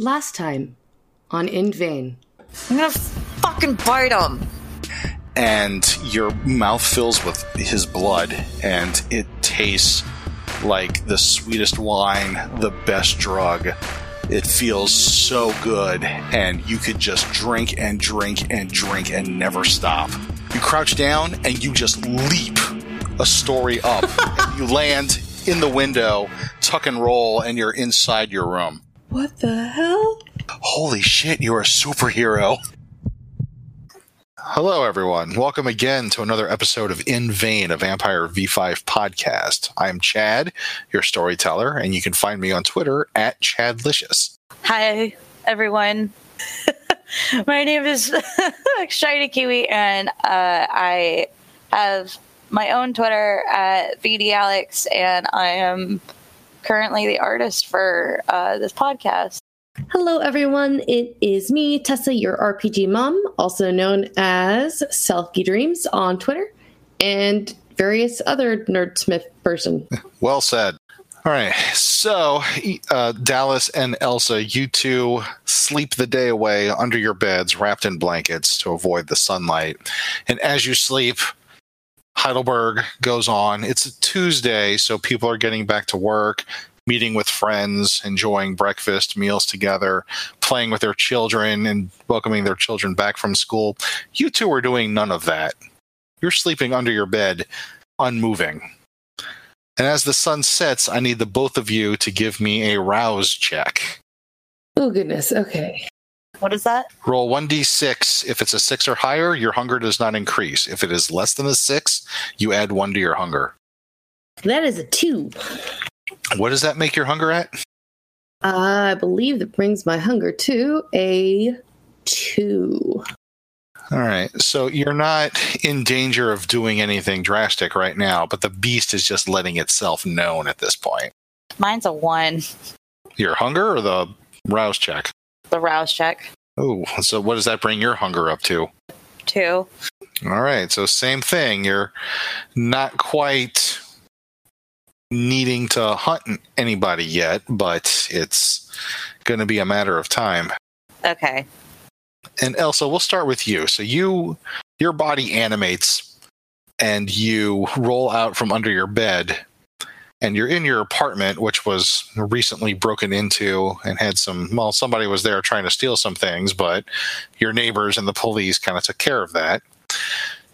Last time on In Vain. I'm gonna fucking bite him! And your mouth fills with his blood, and it tastes like the sweetest wine, the best drug. It feels so good, and you could just drink and drink and drink and never stop. You crouch down, and you just leap a story up. And you land in the window, tuck and roll, and you're inside your room. What the hell? Holy shit, you're a superhero. Hello, everyone. Welcome again to another episode of In Vain, a Vampire V5 podcast. I'm Chad, your storyteller, and you can find me on Twitter at Chadlicious. Hi, everyone. My name is Shiny Kiwi, and I have my own Twitter at VDAlex, and I am currently the artist for this podcast. Hello, everyone. It is me, Tessa, your RPG mom, also known as Selkie Dreams on Twitter, and various other NerdSmith person. Well said. All right. So, Dallas and Elsa, you two sleep the day away under your beds, wrapped in blankets to avoid the sunlight. And as you sleep, Heidelberg goes on. It's a Tuesday, so people are getting back to work, meeting with friends, enjoying breakfast, meals together, playing with their children, and welcoming their children back from school. You two are doing none of that. You're sleeping under your bed, unmoving. And as the sun sets, I need the both of you to give me a rouse check. Oh, goodness. Okay. What is that? Roll 1d6. If it's a 6 or higher, your hunger does not increase. If it is less than a 6, you add 1 to your hunger. That is a 2. What does that make your hunger at? I believe that brings my hunger to a 2. All right. So you're not in danger of doing anything drastic right now, but the beast is just letting itself known at this point. Mine's a 1. Your hunger or the rouse check? The rouse check. Oh, so what does that bring your hunger up to? 2. All right. So same thing. You're not quite needing to hunt anybody yet, but it's going to be a matter of time. Okay. And Elsa, we'll start with you. So your body animates, and you roll out from under your bed, and you're in your apartment, which was recently broken into and had somebody was there trying to steal some things, but your neighbors and the police kind of took care of that.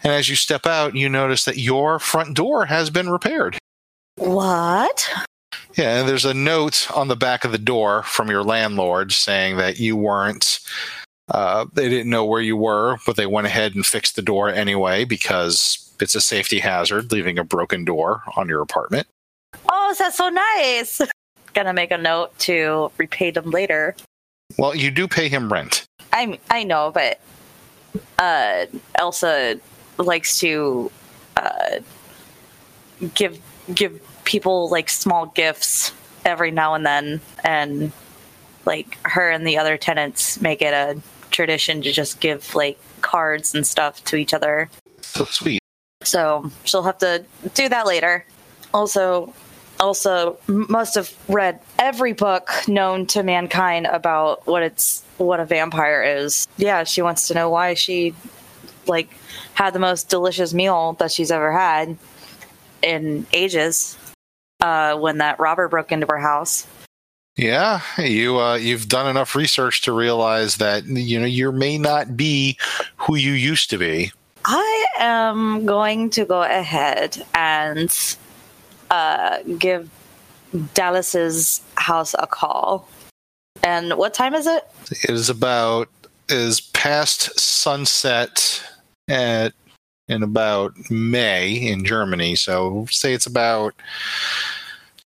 And as you step out, you notice that your front door has been repaired. What? Yeah, and there's a note on the back of the door from your landlord saying that you weren't, they didn't know where you were, but they went ahead and fixed the door anyway because it's a safety hazard, leaving a broken door on your apartment. Oh, that's so nice. Gonna make a note to repay them later. Well, you do pay him rent. I know, but Elsa likes to give people like small gifts every now and then, and like her and the other tenants make it a tradition to just give like cards and stuff to each other. So sweet. So she'll have to do that later. Also, Elsa must have read every book known to mankind about what a vampire is. Yeah, she wants to know why she like had the most delicious meal that she's ever had in ages when that robber broke into her house. Yeah, you've done enough research to realize that you may not be who you used to be. I am going to go ahead and give Dallas's house a call. And what time is it? It is past sunset in about May in Germany. So say it's about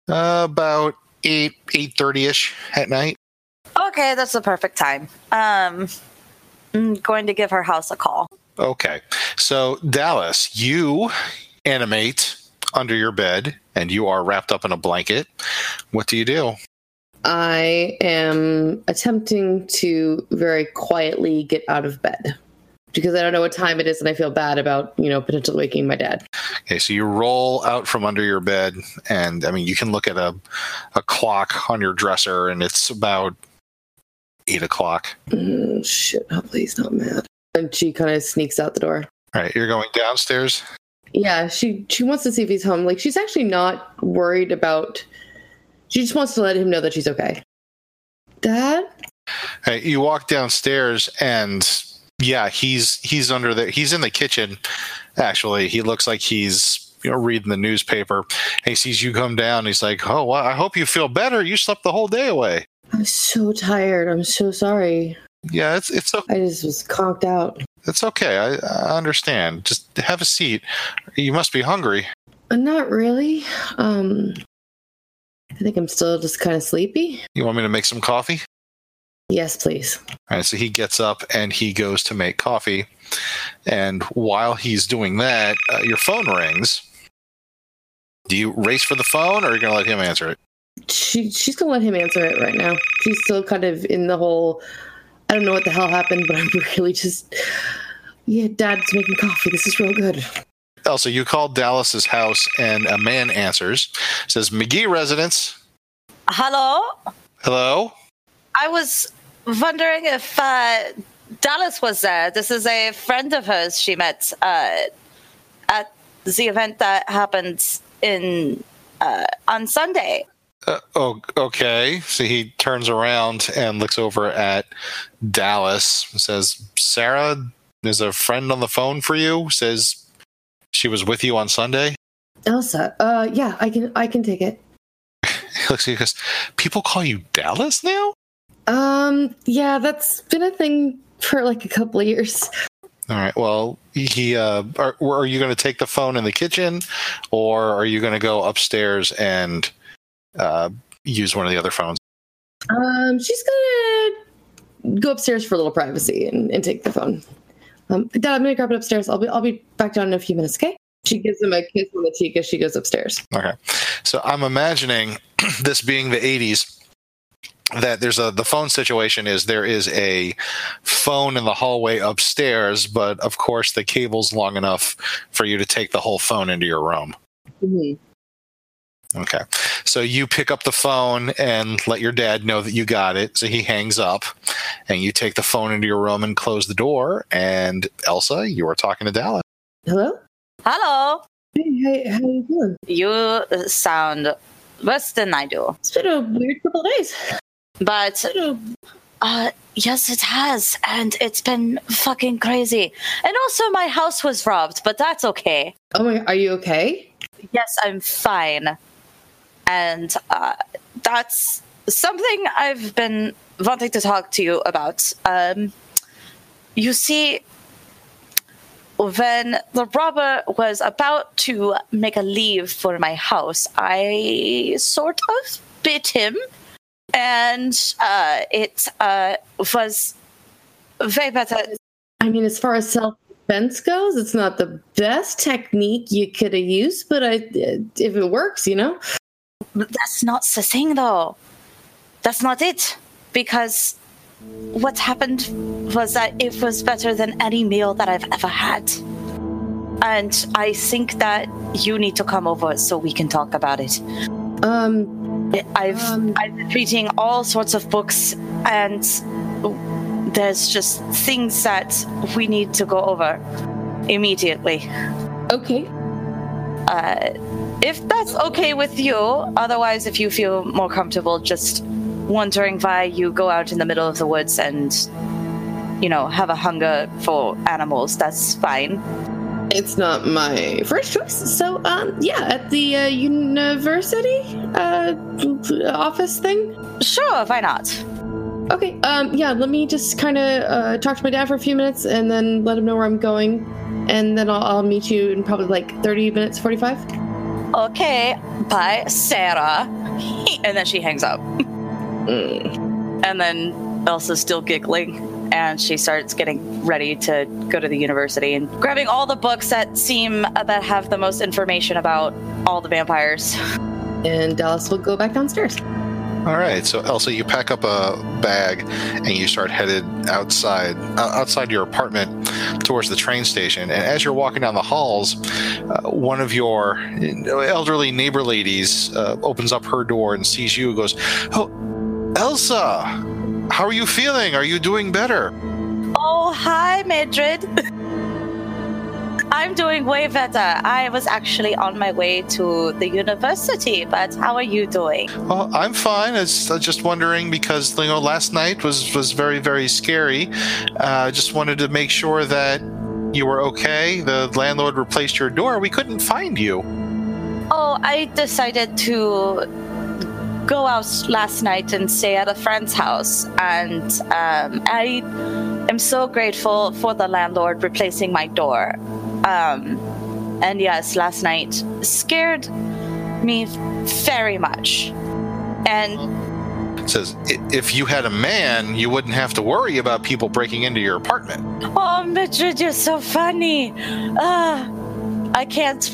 8:30ish at night. Okay, that's the perfect time. I'm going to give her house a call. Okay. So Dallas, you animate under your bed and you are wrapped up in a blanket. What do you do? I am attempting to very quietly get out of bed, because I don't know what time it is, and I feel bad about, potentially waking my dad. Okay, so you roll out from under your bed, and, you can look at a clock on your dresser, and it's about 8 o'clock. Mm, shit, Holly's not mad. And she kind of sneaks out the door. All right, you're going downstairs? Yeah, she wants to see if he's home. Like, she's actually not worried about... She just wants to let him know that she's okay. Dad? Hey, you walk downstairs, and yeah, he's under there. He's in the kitchen, actually. He looks like he's, you know, reading the newspaper. And he sees you come down. He's like, oh, well, I hope you feel better. You slept the whole day away. I'm so tired. I'm so sorry. Yeah, it's okay. I just was conked out. It's okay. I understand. Just have a seat. You must be hungry. Not really. I think I'm still just kind of sleepy. You want me to make some coffee? Yes, please. All right, so he gets up and he goes to make coffee. And while he's doing that, your phone rings. Do you race for the phone, or are you going to let him answer it? She's going to let him answer it right now. She's still kind of in the whole, I don't know what the hell happened, but I'm really just, yeah, Dad's making coffee. This is real good. Also, you called Dallas's house, and a man answers. It says, McGee residence. Hello? Hello? I was wondering if Dallas was there. This is a friend of hers she met at the event that happened on Sunday. Okay. So he turns around and looks over at Dallas and says, Sarah, there's a friend on the phone for you. Says she was with you on Sunday. Elsa, yeah, I can take it. He looks at you and goes, people call you Dallas now? Yeah, that's been a thing for like a couple of years. All right. Well, he, are you going to take the phone in the kitchen, or are you going to go upstairs and use one of the other phones? She's going to go upstairs for a little privacy and take the phone. Dad, I'm going to grab it upstairs. I'll be back down in a few minutes. Okay. She gives him a kiss on the cheek as she goes upstairs. Okay. So I'm imagining this being the 80s. That there's the phone situation is there is a phone in the hallway upstairs, but of course the cable's long enough for you to take the whole phone into your room. Mm-hmm. Okay. So you pick up the phone and let your dad know that you got it. So he hangs up and you take the phone into your room and close the door. And Elsa, you are talking to Dallas. Hello? Hello. Hey, how are you doing? You sound worse than I do. It's been a weird couple of days. But, yes, it has, and it's been fucking crazy. And also, my house was robbed, but that's okay. Oh, my, are you okay? Yes, I'm fine. And that's something I've been wanting to talk to you about. You see, when the robber was about to make a leave for my house, I sort of bit him. And it was way better. I mean, as far as self-defense goes, it's not the best technique you could have used, but if it works, you know? But that's not the thing, though. That's not it. Because what happened was that it was better than any meal that I've ever had. And I think that you need to come over so we can talk about it. I've been reading all sorts of books, and there's just things that we need to go over immediately. Okay. If that's okay with you, otherwise, if you feel more comfortable just wondering why you go out in the middle of the woods and, you know, have a hunger for animals, that's fine. It's not my first choice, so, yeah, at the university office thing? Sure, why not? Okay, yeah, let me just kind of talk to my dad for a few minutes and then let him know where I'm going, and then I'll meet you in probably, like, 30 minutes, 45? Okay, bye, Sarah. And then she hangs up. And then Elsa's still giggling. And she starts getting ready to go to the university and grabbing all the books that seem that have the most information about all the vampires. And Dallas will go back downstairs. All right. So, Elsa, you pack up a bag and you start headed outside your apartment towards the train station. And as you're walking down the halls, one of your elderly neighbor ladies opens up her door and sees you and goes, "Oh, Elsa!" How are you feeling? Are you doing better? Oh, hi, Madrid. I'm doing way better. I was actually on my way to the university, but how are you doing? Well, I'm fine. It's just wondering because, you know, last night was very, very scary. I just wanted to make sure that you were okay. The landlord replaced your door. We couldn't find you. Oh, I decided to go out last night and stay at a friend's house, and I am so grateful for the landlord replacing my door. And yes, last night scared me very much. And it says, if you had a man, you wouldn't have to worry about people breaking into your apartment. Oh, Madrid, you're so funny. I can't.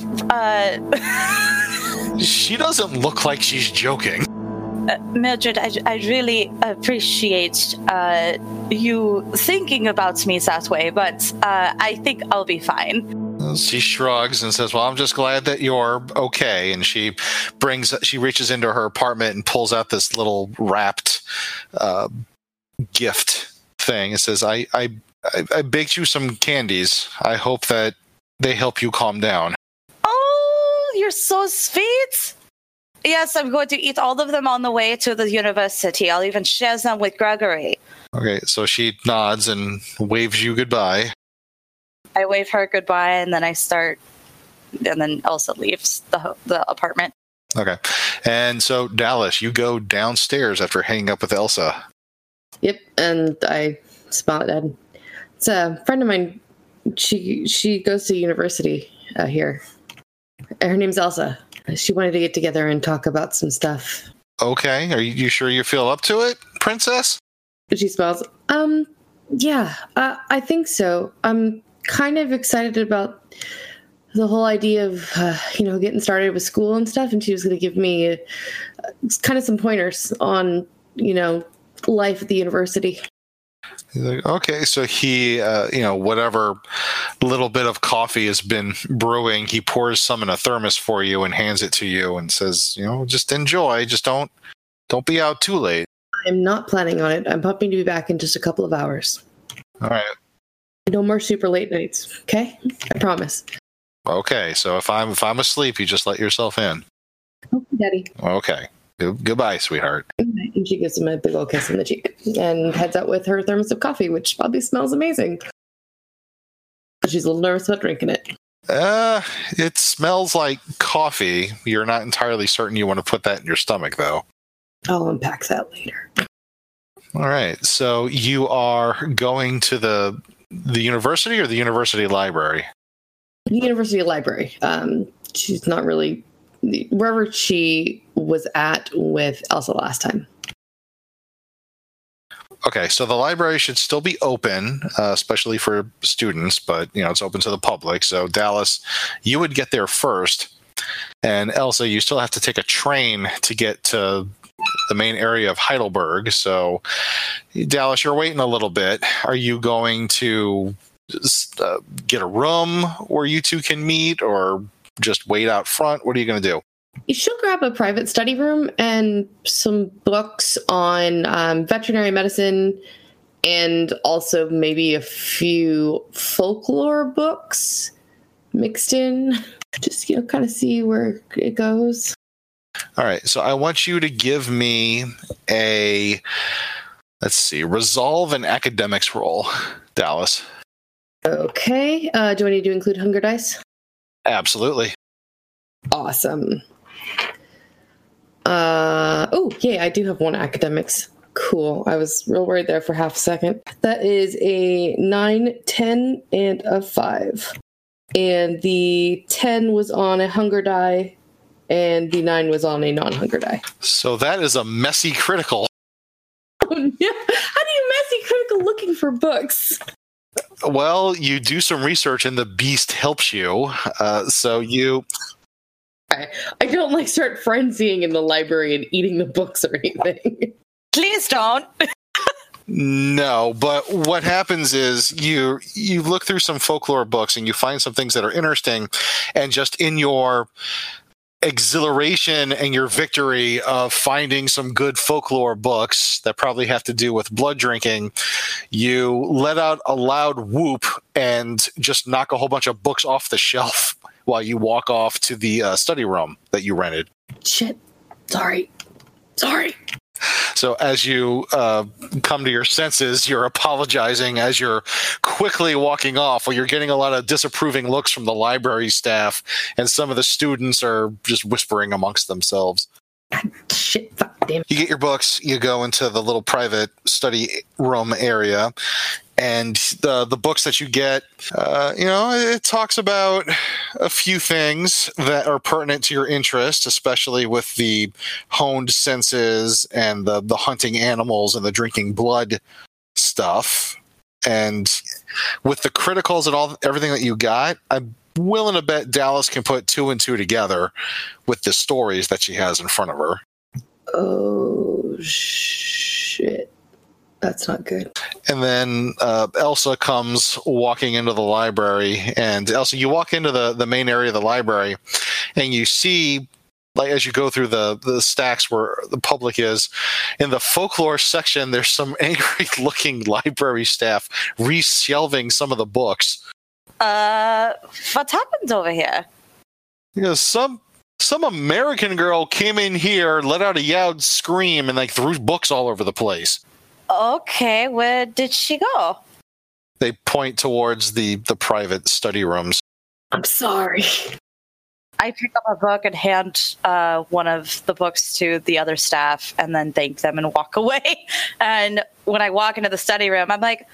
She doesn't look like she's joking. Mildred, I really appreciate you thinking about me that way, but I think I'll be fine. She shrugs and says, well, I'm just glad that you're okay. And she reaches into her apartment and pulls out this little wrapped gift thing. It says, I baked you some candies. I hope that they help you calm down. Oh, you're so sweet. Yes, I'm going to eat all of them on the way to the university. I'll even share them with Gregory. Okay, so she nods and waves you goodbye. I wave her goodbye, and then Elsa leaves the apartment. Okay, and so Dallas, you go downstairs after hanging up with Elsa. Yep, and I smile at Ed. It's a friend of mine. She goes to university here. Her name's Elsa. She wanted to get together and talk about some stuff. Okay. Are you sure you feel up to it, princess? She smiles. Yeah, I think so. I'm kind of excited about the whole idea of, getting started with school and stuff. And she was going to give me kind of some pointers on, life at the university. He's like, okay, so he, whatever little bit of coffee has been brewing, he pours some in a thermos for you and hands it to you and says, just enjoy. Just don't be out too late. I'm not planning on it. I'm hoping to be back in just a couple of hours. All right. No more super late nights, okay? I promise. Okay, so if I'm asleep, you just let yourself in. Okay, Daddy. Okay. Goodbye, sweetheart. And she gives him a big old kiss on the cheek and heads out with her thermos of coffee, which probably smells amazing. But she's a little nervous about drinking it. It smells like coffee. You're not entirely certain you want to put that in your stomach, though. I'll unpack that later. All right. So you are going to the university or the university library? The university library. She's not really... Wherever she was at with Elsa last time. Okay, so the library should still be open, especially for students, but, it's open to the public. So, Dallas, you would get there first. And, Elsa, you still have to take a train to get to the main area of Heidelberg. So, Dallas, you're waiting a little bit. Are you going to get a room where you two can meet, or... just wait out front? What are you going to do? You should grab a private study room and some books on veterinary medicine and also maybe a few folklore books mixed in. Just, kind of see where it goes. All right. So I want you to give me resolve an academics roll, Dallas. Okay. Do I need to include Hunger Dice? Absolutely. Awesome. I do have one academics. Cool. I was real worried there for half a second. That is a 9, 10, and a 5. And the 10 was on a hunger die, and the 9 was on a non-hunger die. So that is a messy critical. Oh, no. How do you messy critical looking for books? Well, you do some research and the beast helps you. I don't start frenzying in the library and eating the books or anything. Please don't. No, but what happens is you look through some folklore books and you find some things that are interesting, and just in your exhilaration and your victory of finding some good folklore books that probably have to do with blood drinking, you let out a loud whoop and just knock a whole bunch of books off the shelf while you walk off to the study room that you rented. Shit. Sorry. So as you come to your senses, you're apologizing as you're quickly walking off, or you're getting a lot of disapproving looks from the library staff, and some of the students are just whispering amongst themselves. Shit, fuck, damn. You get your books, you go into the little private study room area, and the books that you get, it talks about a few things that are pertinent to your interest, especially with the honed senses and the hunting animals and the drinking blood stuff. And with the criticals and everything that you got, I'm willing to bet Dallas can put 2 and 2 together with the stories that she has in front of her. Oh, shit. That's not good. And then Elsa comes walking into the library. And Elsa, you walk into the main area of the library, and you see, like as you go through the stacks where the public is, in the folklore section, there's some angry-looking library staff reshelving some of the books. What happened over here? You know, some American girl came in here, let out a loud scream, and like threw books all over the place. Okay, where did she go? They point towards the private study rooms. I'm sorry. I pick up a book and hand one of the books to the other staff and then thank them and walk away. And when I walk into the study room, I'm like,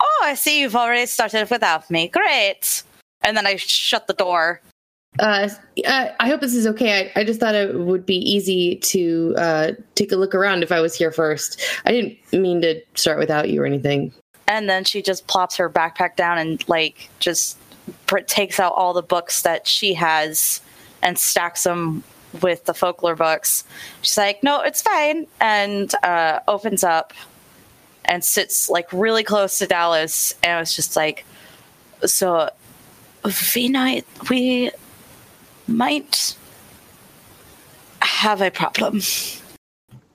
oh, I see you've already started without me. Great. And then I shut the door. I hope this is okay. I just thought it would be easy to take a look around if I was here first. I didn't mean to start without you or anything. And then she just plops her backpack down and like just takes out all the books that she has and stacks them with the folklore books. She's like, no, it's fine. And opens up and sits like really close to Dallas. And I was just like, so we might have a problem.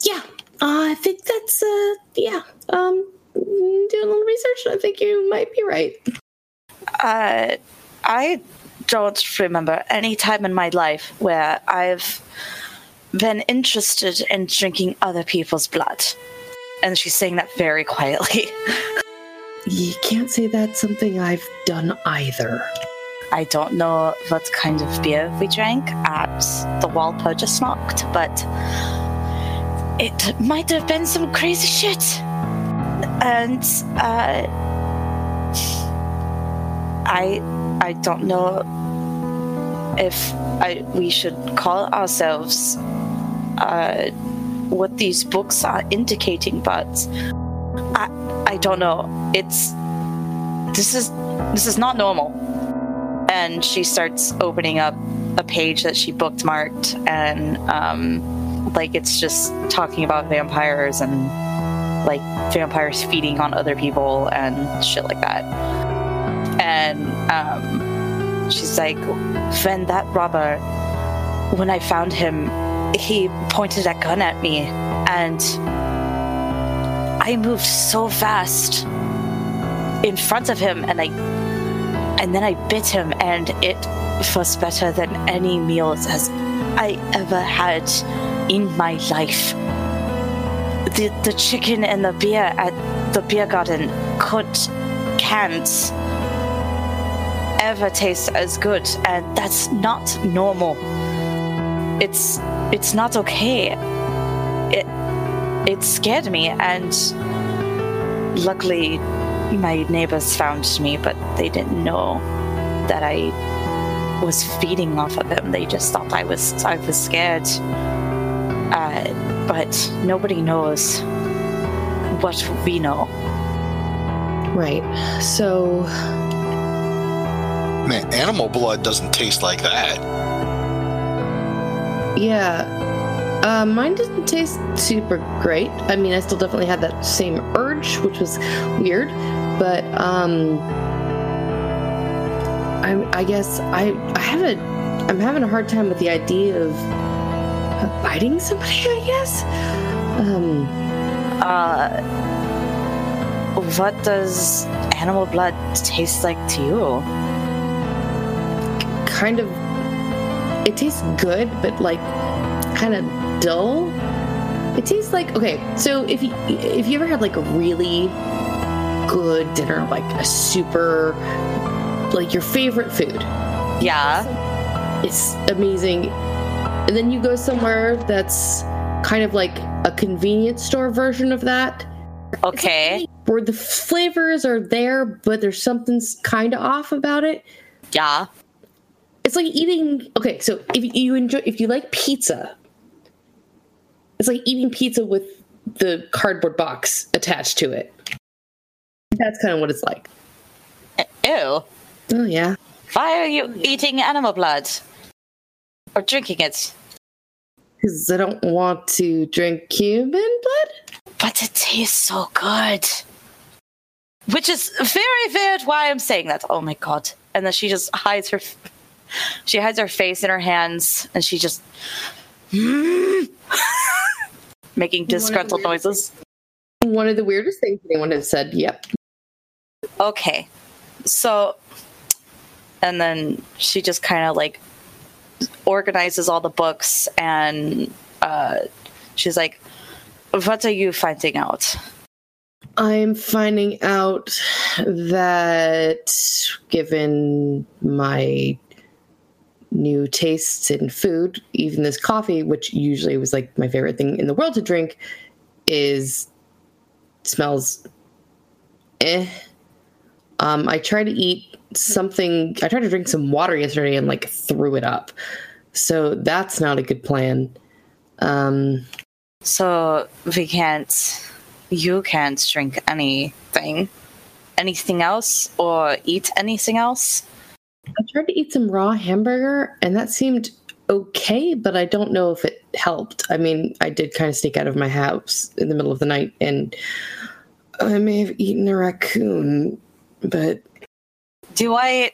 Yeah, I think that's doing a little research. I think you might be right. I don't remember any time in my life where I've been interested in drinking other people's blood. And she's saying that very quietly. You can't say that's something I've done either. I don't know what kind of beer we drank at the Walpurgis Nacht, but it might have been some crazy shit. And I don't know if we should call ourselves what these books are indicating, but I don't know. This is not normal. And she starts opening up a page that she bookmarked, and it's just talking about vampires and like vampires feeding on other people and shit like that. And she's like, when that robber, when I found him, he pointed a gun at me, and I moved so fast in front of him, and then I bit him, and it was better than any meals as I ever had in my life. The chicken and the beer at the beer garden can't ever taste as good, and that's not normal. It's not okay. It scared me, and luckily my neighbors found me, but they didn't know that I was feeding off of them. They just thought I was scared. But nobody knows what we know. Right. So, man, animal blood doesn't taste like that. Yeah. Mine didn't taste super great. I mean, I still definitely had that same urge, which was weird, but I guess I have a I'm having a hard time with the idea of biting somebody, I guess. What does animal blood taste like to you? Kind of, it tastes good, but like kind of dull. It tastes like, okay, so if you ever had like a really good dinner, like a super, like your favorite food. Yeah. It's amazing. And then you go somewhere that's kind of like a convenience store version of that. Okay. Where the flavors are there, but there's something kind of off about it. Yeah. It's like eating, okay, so if you like pizza, it's like eating pizza with the cardboard box attached to it. That's kind of what it's like. Ew. Oh, yeah. Why are you eating animal blood? Or drinking it? Because I don't want to drink human blood? But it tastes so good. Which is very weird why I'm saying that. Oh my god. And then she just hides her... She hides her face in her hands, and she just... making disgruntled noises. One of the weirdest things anyone has said, yep. Okay. So... And then she just kind of, like... organizes all the books, and she's like, what are you finding out? I'm finding out that given my new tastes in food, even this coffee, which usually was like my favorite thing in the world to drink, smells eh. I tried to drink some water yesterday and like threw it up. So that's not a good plan. So you can't drink anything. Anything else or eat anything else? I tried to eat some raw hamburger and that seemed okay, but I don't know if it helped. I mean, I did kind of sneak out of my house in the middle of the night and I may have eaten a raccoon, but... Do I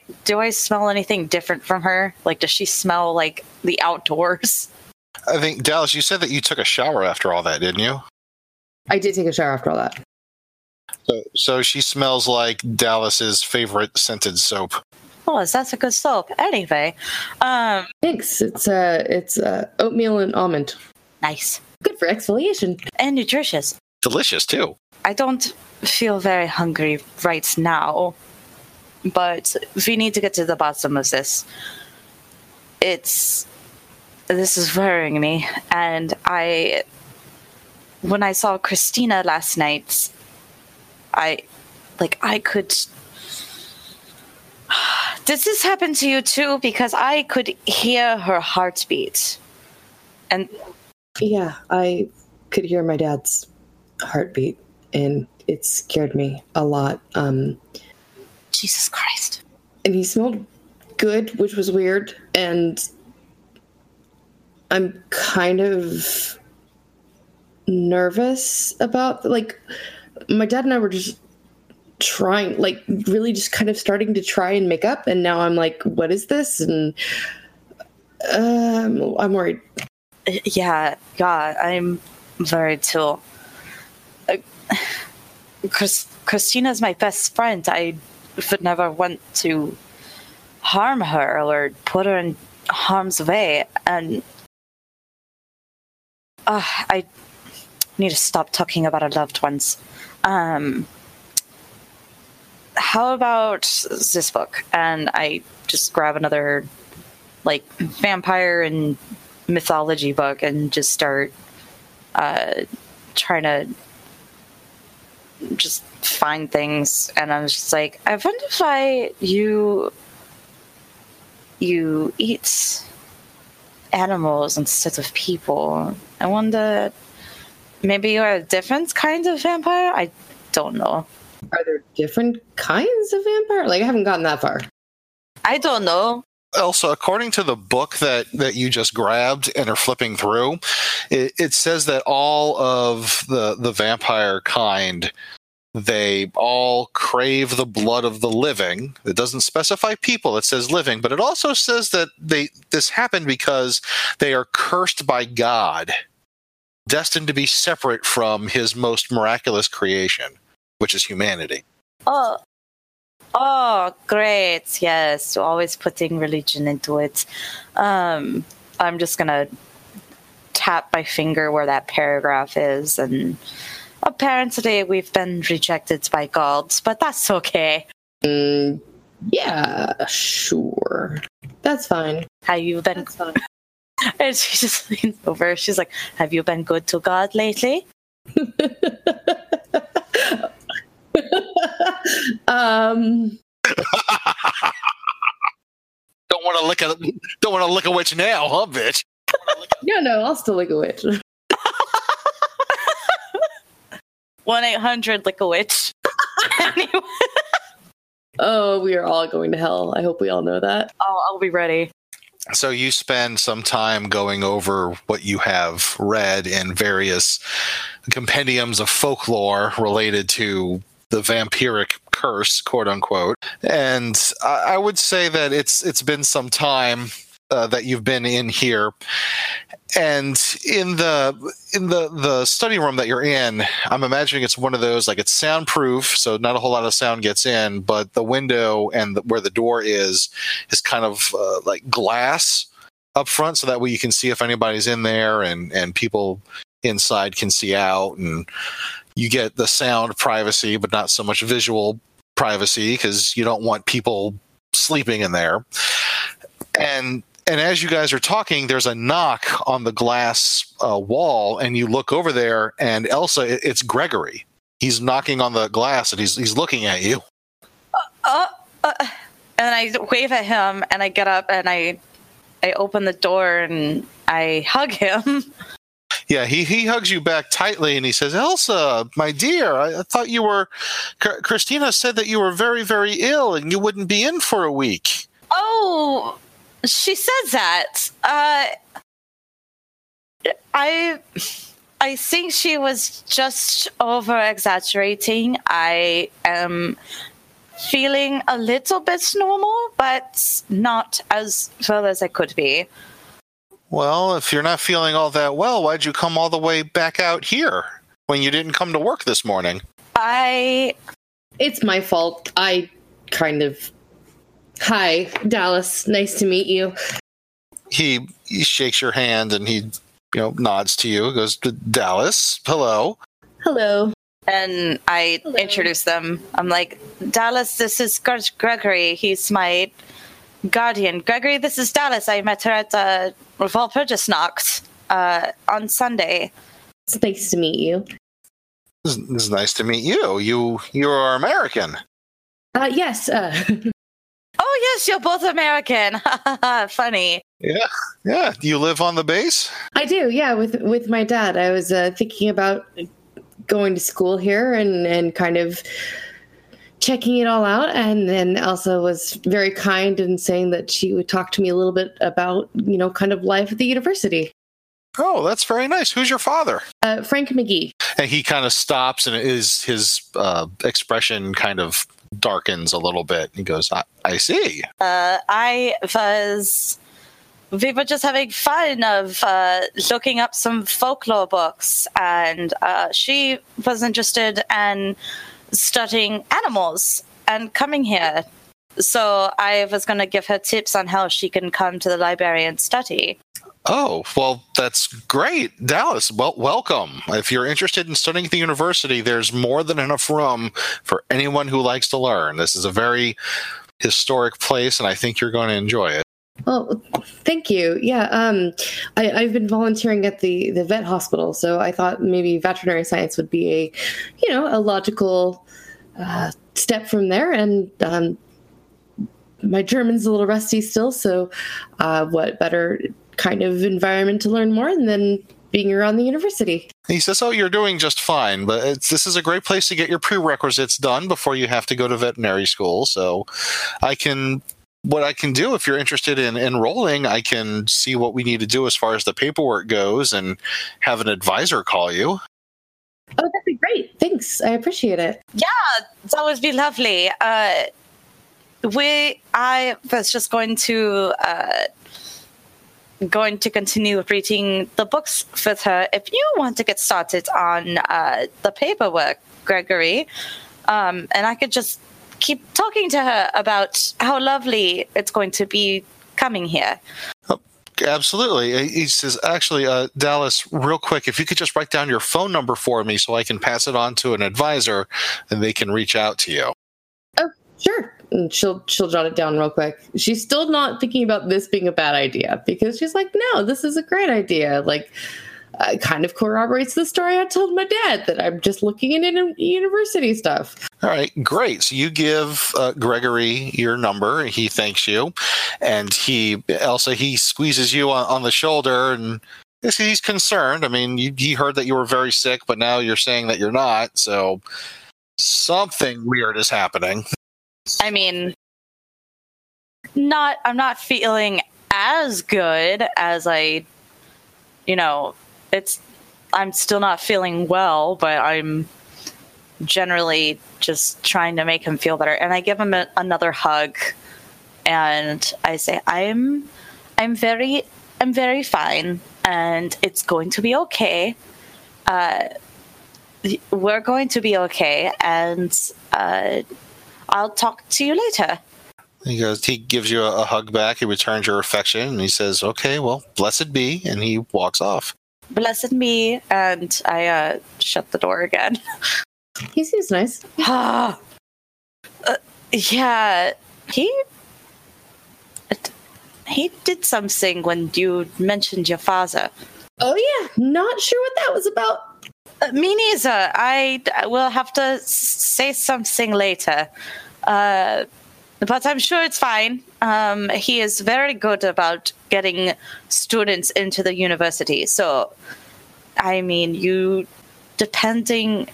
smell anything different from her? Like, does she smell like the outdoors? I think, Dallas, you said that you took a shower after all that, didn't you? I did take a shower after all that. So she smells like Dallas's favorite scented soap. Oh, that's a good soap. Anyway, thanks. It's oatmeal and almond. Nice. Good for exfoliation and nutritious. Delicious too. I don't feel very hungry right now. But we need to get to the bottom of this. This is worrying me. And when I saw Christina last night, does this happen to you too? Because I could hear her heartbeat. And yeah, I could hear my dad's heartbeat and it scared me a lot. Jesus Christ. And he smelled good, which was weird. And I'm kind of nervous about, like, my dad and I were just trying, like, really just kind of starting to try and make up. And now I'm like, what is this? And I'm worried. Yeah, I'm worried too. Christina's my best friend. I would never want to harm her or put her in harm's way, and I need to stop talking about our loved ones. How about this book? And I just grab another like vampire and mythology book and just start trying to just find things, and I was just like, I wonder why you eat animals instead of people. I wonder, maybe you're a different kind of vampire? I don't know. Are there different kinds of vampire? Like, I haven't gotten that far. I don't know. Also, according to the book that you just grabbed and are flipping through, it says that all of the vampire kind They all crave the blood of the living. It doesn't specify people. It says living, but it also says that this happened because they are cursed by God, destined to be separate from his most miraculous creation, which is humanity. Oh, great. Yes, always putting religion into it. I'm just going to tap my finger where that paragraph is. And apparently we've been rejected by gods, but that's okay. Yeah, sure. That's fine. Have you been... And she just leans over. She's like, have you been good to God lately? Don't want to lick a witch now, huh, bitch? No, I'll still lick a witch. 1-800-lick-a-witch. Anyway. Oh, we are all going to hell. I hope we all know that. Oh, I'll be ready. So you spend some time going over what you have read in various compendiums of folklore related to the vampiric curse, quote unquote. And I would say that it's been some time that you've been in here. And in the study room that you're in, I'm imagining it's one of those, like, it's soundproof, so not a whole lot of sound gets in, but the window and where the door is kind of like glass up front, so that way you can see if anybody's in there, and people inside can see out, and you get the sound privacy, but not so much visual privacy, because you don't want people sleeping in there. And as you guys are talking, there's a knock on the glass wall, and you look over there, and Elsa, it's Gregory. He's knocking on the glass, and he's looking at you. And I wave at him, and I get up, and I open the door, and I hug him. Yeah, he hugs you back tightly, and he says, Elsa, my dear, I thought you were... Christina said that you were very, very ill, and you wouldn't be in for a week. Oh... She says that. I think she was just over-exaggerating. I am feeling a little bit normal, but not as well as I could be. Well, if you're not feeling all that well, why'd you come all the way back out here when you didn't come to work this morning? It's my fault. I kind of... Hi, Dallas. Nice to meet you. He shakes your hand, and he, nods to you. Goes to Dallas. Hello. And I introduce them. I'm like, Dallas, this is Gregory. He's my guardian. Gregory, this is Dallas. I met her at Walpurgis Nacht on Sunday. It's nice to meet you. It's nice to meet you. You are American. Yes. Yes, you're both American. Funny. Yeah. Do you live on the base? I do, yeah, with my dad. I was thinking about going to school here and kind of checking it all out. And then Elsa was very kind in saying that she would talk to me a little bit about, kind of life at the university. Oh, that's very nice. Who's your father? Frank McGee. And he kind of stops, and his expression kind of darkens a little bit. He goes, I see. We were just having fun of looking up some folklore books, and she was interested in studying animals and coming here. So I was going to give her tips on how she can come to the library and study. Oh, well, that's great. Dallas, well, welcome. If you're interested in studying at the university, there's more than enough room for anyone who likes to learn. This is a very historic place, and I think you're going to enjoy it. Well, thank you. Yeah, I've been volunteering at the vet hospital, so I thought maybe veterinary science would be a, a logical step from there, and... my German's a little rusty still, so what better kind of environment to learn more than being around the university? He says, oh, you're doing just fine, but this is a great place to get your prerequisites done before you have to go to veterinary school. So what I can do, if you're interested in enrolling, I can see what we need to do as far as the paperwork goes and have an advisor call you. Oh, that'd be great. Thanks. I appreciate it. Yeah, that would be lovely. I was just going to continue reading the books with her. If you want to get started on the paperwork, Gregory, and I could just keep talking to her about how lovely it's going to be coming here. Oh, absolutely. He says, actually, Dallas, real quick, if you could just write down your phone number for me so I can pass it on to an advisor and they can reach out to you. Oh, sure. And she'll jot it down real quick. She's still not thinking about this being a bad idea because she's like, no, this is a great idea. Like, it kind of corroborates the story I told my dad that I'm just looking into university stuff. All right, great. So you give Gregory your number. He thanks you, and he squeezes you on the shoulder, and he's concerned. I mean, he heard that you were very sick, but now you're saying that you're not. So something weird is happening. I mean, I'm not feeling as good as I'm still not feeling well, but I'm generally just trying to make him feel better. And I give him another hug, and I say, I'm very fine, and it's going to be okay. We're going to be okay, and I'll talk to you later. He gives you a hug back. He returns your affection, and he says, okay, well, blessed be. And he walks off. Blessed be. And I shut the door again. He seems nice. Yeah. He did something when you mentioned your father. Oh, yeah. Not sure what that was about. Me neither. I will have to say something later. But I'm sure it's fine. He is very good about getting students into the university. So, I mean, you depending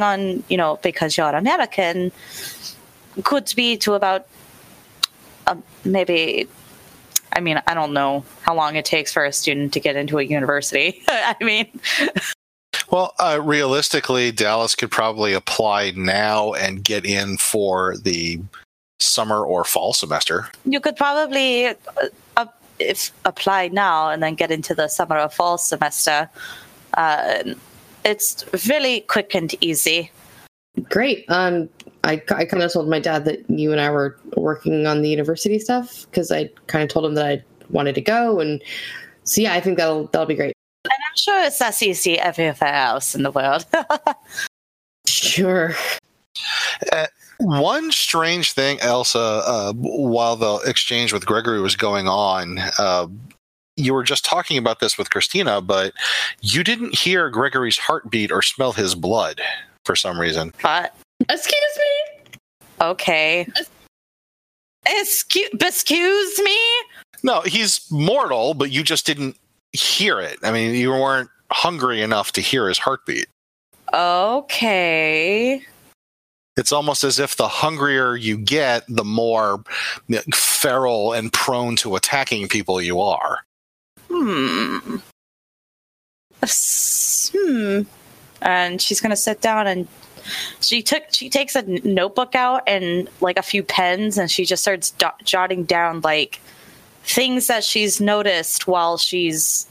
on, because you're American, could be to about maybe... I mean, I don't know how long it takes for a student to get into a university. I mean... Well, realistically, Dallas could probably apply now and get in for the summer or fall semester. You could probably apply now and then get into the summer or fall semester. It's really quick and easy. Great. I kind of told my dad that you and I were working on the university stuff because I kind of told him that I wanted to go. And so, yeah, I think that'll be great. And I'm sure it's as easy everywhere else in the world. Sure. One strange thing, Elsa, while the exchange with Gregory was going on, you were just talking about this with Christina, but you didn't hear Gregory's heartbeat or smell his blood for some reason. What? Excuse me? Okay. Excuse me? No, he's mortal, but you just didn't hear it. I mean, you weren't hungry enough to hear his heartbeat. Okay. It's almost as if the hungrier you get, the more feral and prone to attacking people you are. And she's going to sit down, and she takes a notebook out and like a few pens, and she just starts jotting down like things that she's noticed while she's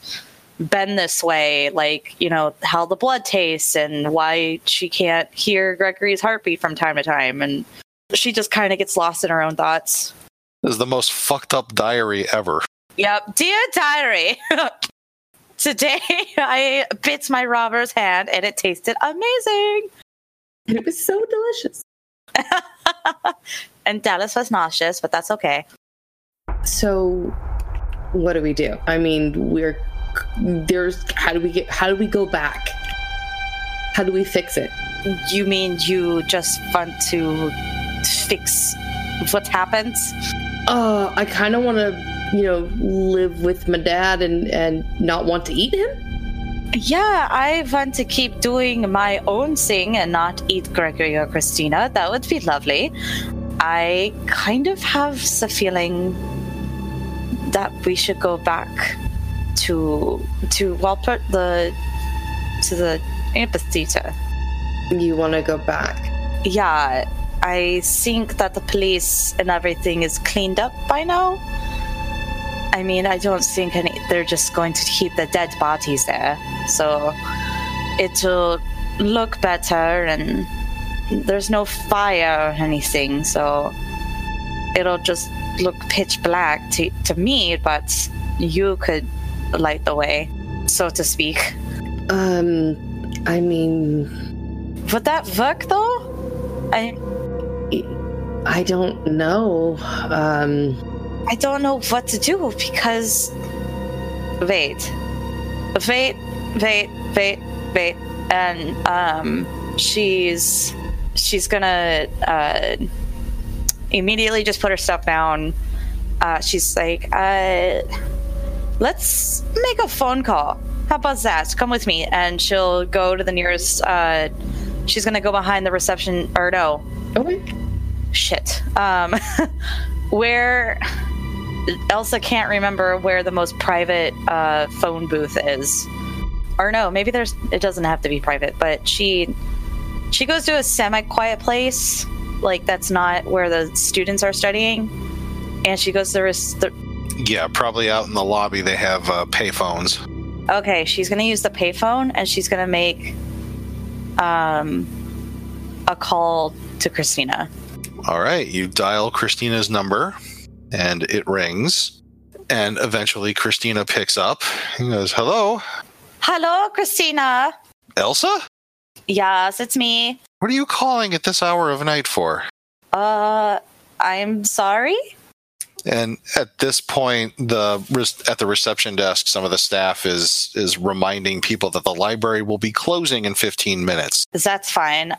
been this way, like, how the blood tastes and why she can't hear Gregory's heartbeat from time to time. And she just kind of gets lost in her own thoughts. This is the most fucked up diary ever. Yep. Dear diary, today I bit my robber's hand and it tasted amazing. And it was so delicious. And Dallas was nauseous, but that's okay. So, what do we do? I mean, how do we go back? How do we fix it? You mean you just want to fix what happens? I kind of want to, live with my dad and not want to eat him? Yeah, I want to keep doing my own thing and not eat Gregory or Christina. That would be lovely. I kind of have the feeling that we should go back to the amphitheater. you want to go back? Yeah, I think that the place and everything is cleaned up by now. I mean, I don't think they're just going to keep the dead bodies there. So it'll look better, and there's no fire or anything, so it'll just look pitch black to me, but you could light the way, so to speak. I mean... Would that work, though? I don't know. I don't know what to do, because... Wait. And, she's gonna, immediately just put her stuff down. She's like, let's make a phone call. How about that? Come with me. And she'll go to the nearest, she's gonna go behind the reception, or no. Okay. Shit. Where... Elsa can't remember where the most private phone booth is. Or no, maybe there's... It doesn't have to be private, but she goes to a semi-quiet place, like that's not where the students are studying, and she goes to yeah, probably out in the lobby they have pay phones. Okay, she's going to use the pay phone, and she's going to make a call to Christina. All right, you dial Christina's number, and it rings, and eventually Christina picks up and goes, hello? Hello, Christina. Elsa? Yes, it's me. What are you calling at this hour of night for? I'm sorry? And at this point, at the reception desk, some of the staff is reminding people that the library will be closing in 15 minutes. That's fine.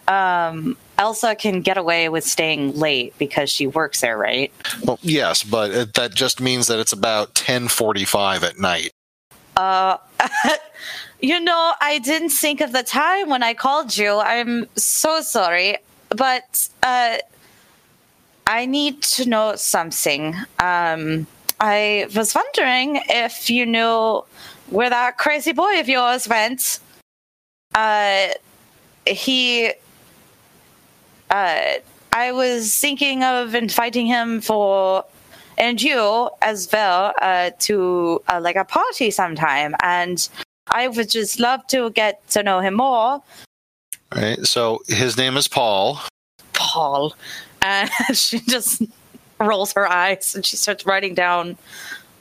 Elsa can get away with staying late because she works there, right? Well, yes, but that just means that it's about 10:45 at night. You know, I didn't think of the time when I called you. I'm so sorry, but I need to know something. I was wondering if you knew where that crazy boy of yours went. I was thinking of inviting him for... and you as well, to like a party sometime. And I would just love to get to know him more. All right. So his name is Paul. Paul. And she just rolls her eyes and she starts writing down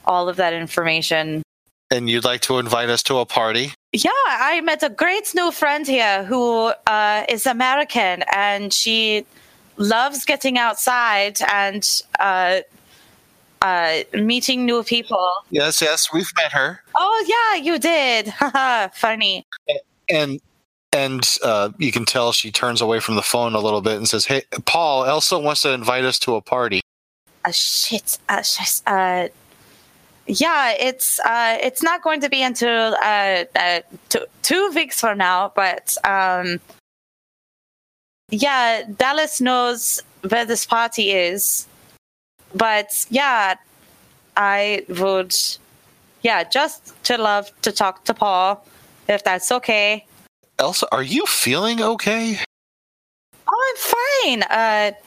all of that information. And you'd like to invite us to a party? Yeah, I met a great new friend here who is American, and she loves getting outside and... meeting new people. Yes, we've met her. Oh yeah, you did. Haha, funny. And you can tell she turns away from the phone a little bit and says, "Hey, Paul, Elsa wants to invite us to a party." Shit. Yeah, it's not going to be until 2 weeks from now, but yeah, Dallas knows where this party is. But yeah, I would, just to love to talk to Paul, if that's okay. Elsa, are you feeling okay? Oh, I'm fine.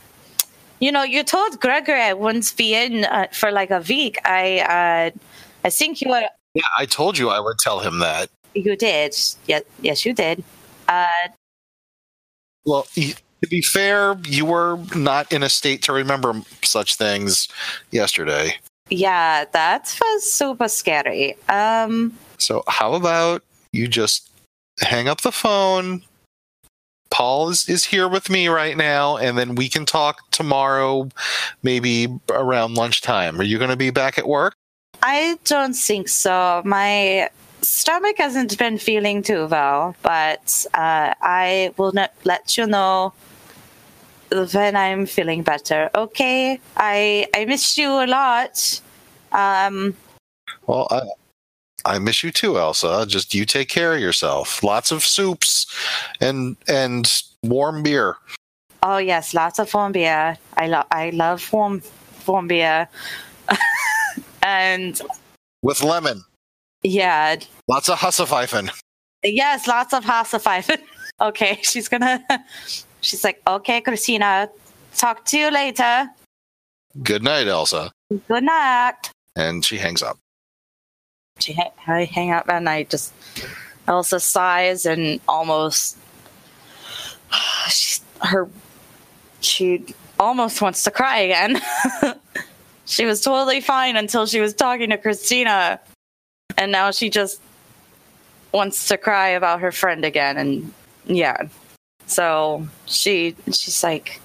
You know, you told Gregory I wouldn't be in for like a week. I think you were. Yeah, I told you I would tell him that. You did. Yes, you did. Well. To be fair, you were not in a state to remember such things yesterday. Yeah, that was super scary. So how about you just hang up the phone? Paul is here with me right now, and then we can talk tomorrow, maybe around lunchtime. Are you going to be back at work? I don't think so. My stomach hasn't been feeling too well, but I will not let you know when I'm feeling better, okay? I miss you a lot. Well, I miss you too, Elsa. Just you take care of yourself. Lots of soups and warm beer. Oh yes, lots of warm beer. I love warm beer. And with lemon. Yeah. Lots of Hasefeifen. Yes, lots of Hasefeifen. okay, she's like, okay, Christina, talk to you later. Good night, Elsa. Good night. And she hangs up. I hang up and I just, Elsa sighs and almost, she almost wants to cry again. She was totally fine until she was talking to Christina. And now she just wants to cry about her friend again. And yeah, so she's like,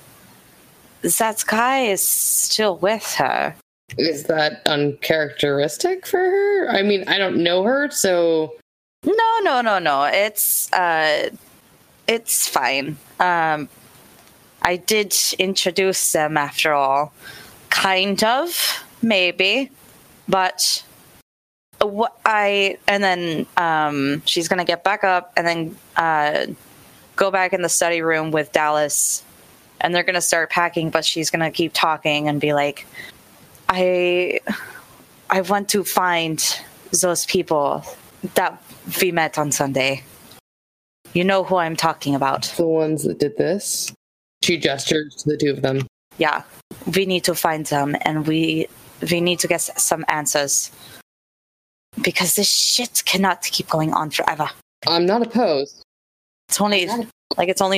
that guy is still with her. Is that uncharacteristic for her? I mean, I don't know her, so... No. It's fine. I did introduce them after all. Kind of, maybe. But then she's going to get back up and then go back in the study room with Dallas. And they're going to start packing, but she's going to keep talking and be like, I want to find those people that we met on Sunday. You know who I'm talking about. The ones that did this? She gestures to the two of them. Yeah. We need to find them, and we need to get some answers. Because this shit cannot keep going on forever. I'm not opposed. It's only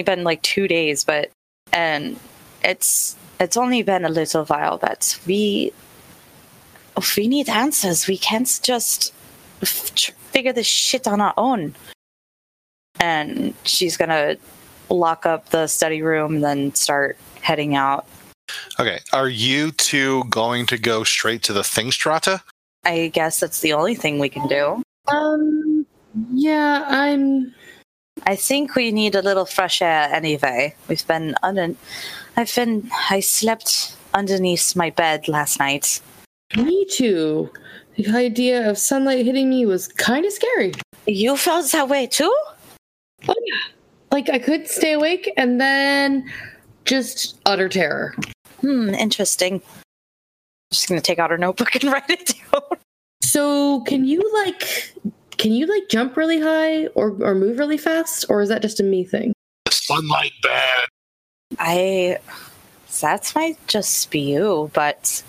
been 2 days, but... And it's only been a little while, but we need answers. We can't just figure this shit on our own. And she's going to lock up the study room and then start heading out. Okay. Are you two going to go straight to the Thingstätte? I guess that's the only thing we can do. Yeah, I think we need a little fresh air anyway. We've been I slept underneath my bed last night. Me too. The idea of sunlight hitting me was kind of scary. You felt that way too? Oh yeah. I could stay awake and then just utter terror. Interesting. She's gonna take out her notebook and write it down. So can you jump really high or move really fast? Or is that just a me thing? The sunlight bad. That might just be you, but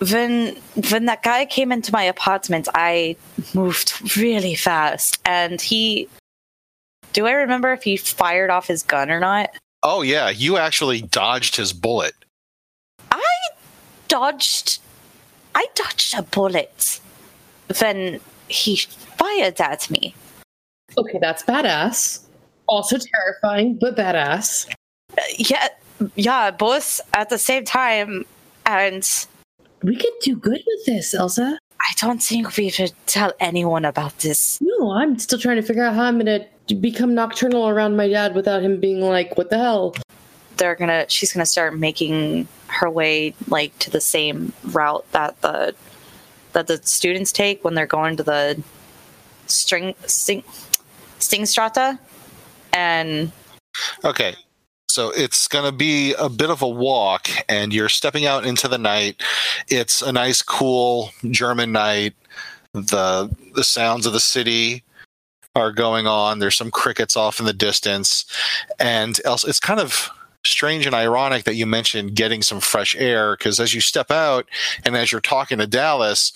when that guy came into my apartment, I moved really fast. And do I remember if he fired off his gun or not? Oh yeah, you actually dodged his bullet. I dodged a bullet when he fired at me. Okay, that's badass. Also terrifying, but badass. Yeah, both at the same time, and... We could do good with this, Elsa. I don't think we should tell anyone about this. No, I'm still trying to figure out how I'm going to become nocturnal around my dad without him being like, what the hell? She's going to start making her way, to the same route that the students take when they're going to the Thingstätte. And okay, so it's going to be a bit of a walk, and you're stepping out into the night. It's a nice, cool German night. The sounds of the city are going on. There's some crickets off in the distance, and else it's kind of strange and ironic that you mentioned getting some fresh air, because as you step out and as you're talking to Dallas,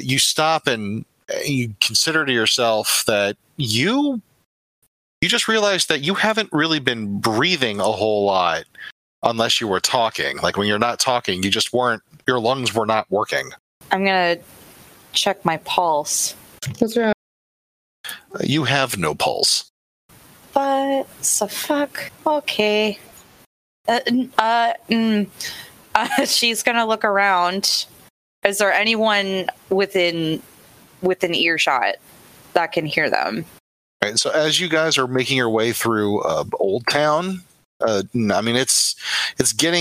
you stop and you consider to yourself that you just realize that you haven't really been breathing a whole lot unless you were talking. When you're not talking, your lungs were not working. I'm going to check my pulse. What's wrong? You have no pulse. But so fuck. Okay. She's gonna look around. Is there anyone within earshot that can hear them? All right, so as you guys are making your way through Old Town, it's about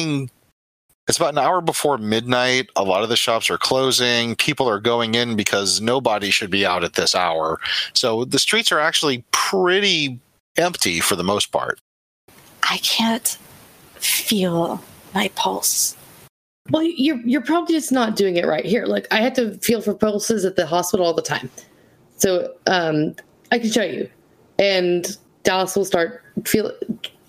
an hour before midnight. A lot of the shops are closing. People are going in because nobody should be out at this hour. So the streets are actually pretty empty for the most part. I can't feel my pulse. Well, you're probably just not doing it right here. I had to feel for pulses at the hospital all the time. So, I can show you. And Dallas will start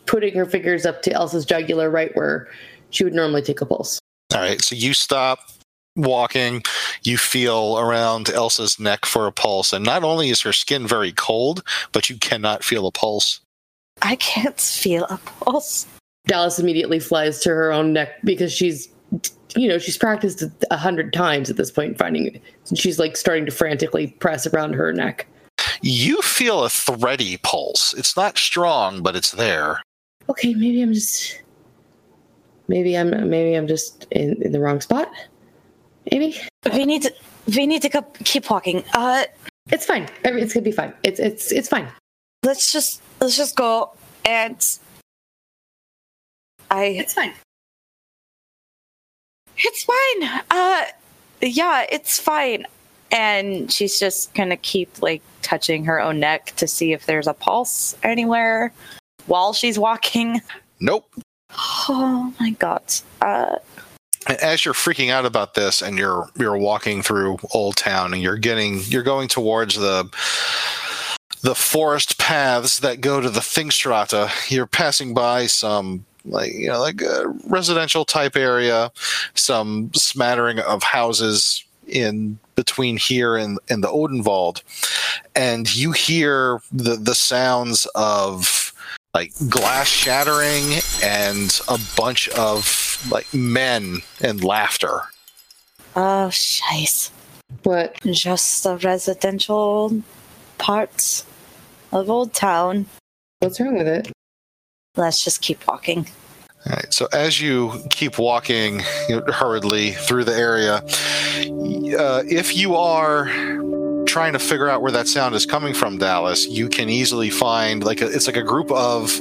putting her fingers up to Elsa's jugular, right where she would normally take a pulse. All right, so you stop walking, you feel around Elsa's neck for a pulse, and not only is her skin very cold, but you cannot feel a pulse. I can't feel a pulse. Dallas immediately flies to her own neck because she's practiced 100 times at this point finding it. And she's like starting to frantically press around her neck. You feel a thready pulse. It's not strong, but it's there. Okay, maybe I'm just in the wrong spot. Amy? We need to keep walking. It's fine. It's gonna be fine. It's fine. Let's just go and it's fine. It's fine. Yeah, it's fine. And she's just gonna keep like touching her own neck to see if there's a pulse anywhere while she's walking. Nope. Oh my god. As you're freaking out about this, and you're walking through Old Town, and you're going towards the forest paths that go to the Thingstätte, you're passing by some like a residential type area, some smattering of houses in between here and the Odenwald, and you hear the sounds of like glass shattering and a bunch of like men and laughter. Oh, scheiße. What? Just the residential parts of Old Town. What's wrong with it? Let's just keep walking. All right. So as you keep walking hurriedly through the area, if you are trying to figure out where that sound is coming from, Dallas, you can easily find it's like a group of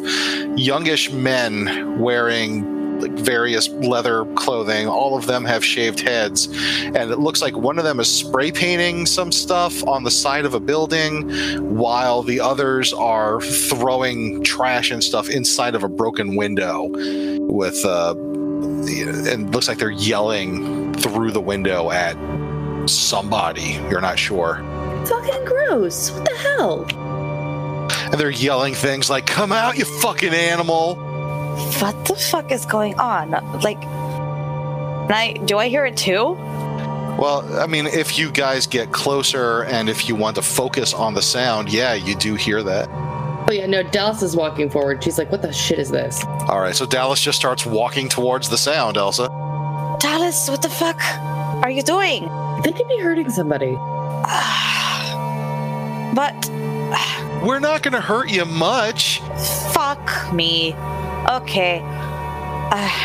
youngish men wearing like various leather clothing. All of them have shaved heads, and it looks like one of them is spray painting some stuff on the side of a building while the others are throwing trash and stuff inside of a broken window with and it looks like they're yelling through the window at somebody. You're not sure. Fucking gross. What the hell? And they're yelling things like, "Come out, you fucking animal!" What the fuck is going on? Like, do I hear it too? Well, I mean, if you guys get closer and if you want to focus on the sound, yeah, you do hear that. Oh yeah, no, Dallas is walking forward. She's like, what the shit is this? Alright, so Dallas just starts walking towards the sound, Elsa. Dallas, what the fuck are you doing? They could be hurting somebody. But we're not going to hurt you much. Fuck me. Okay.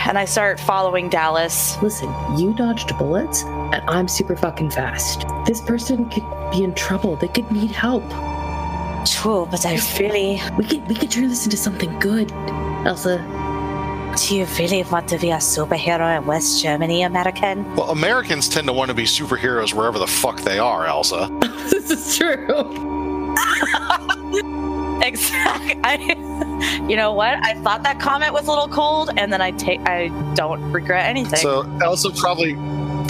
And I start following Dallas. Listen, you dodged bullets, and I'm super fucking fast. This person could be in trouble. They could need help. True, but I really... We could turn this into something good, Elsa. Do you really want to be a superhero in West Germany, American? Well, Americans tend to want to be superheroes wherever the fuck they are, Elsa. This is true. Exactly. You know what? I thought that comment was a little cold, and then I don't regret anything. So Elsa probably...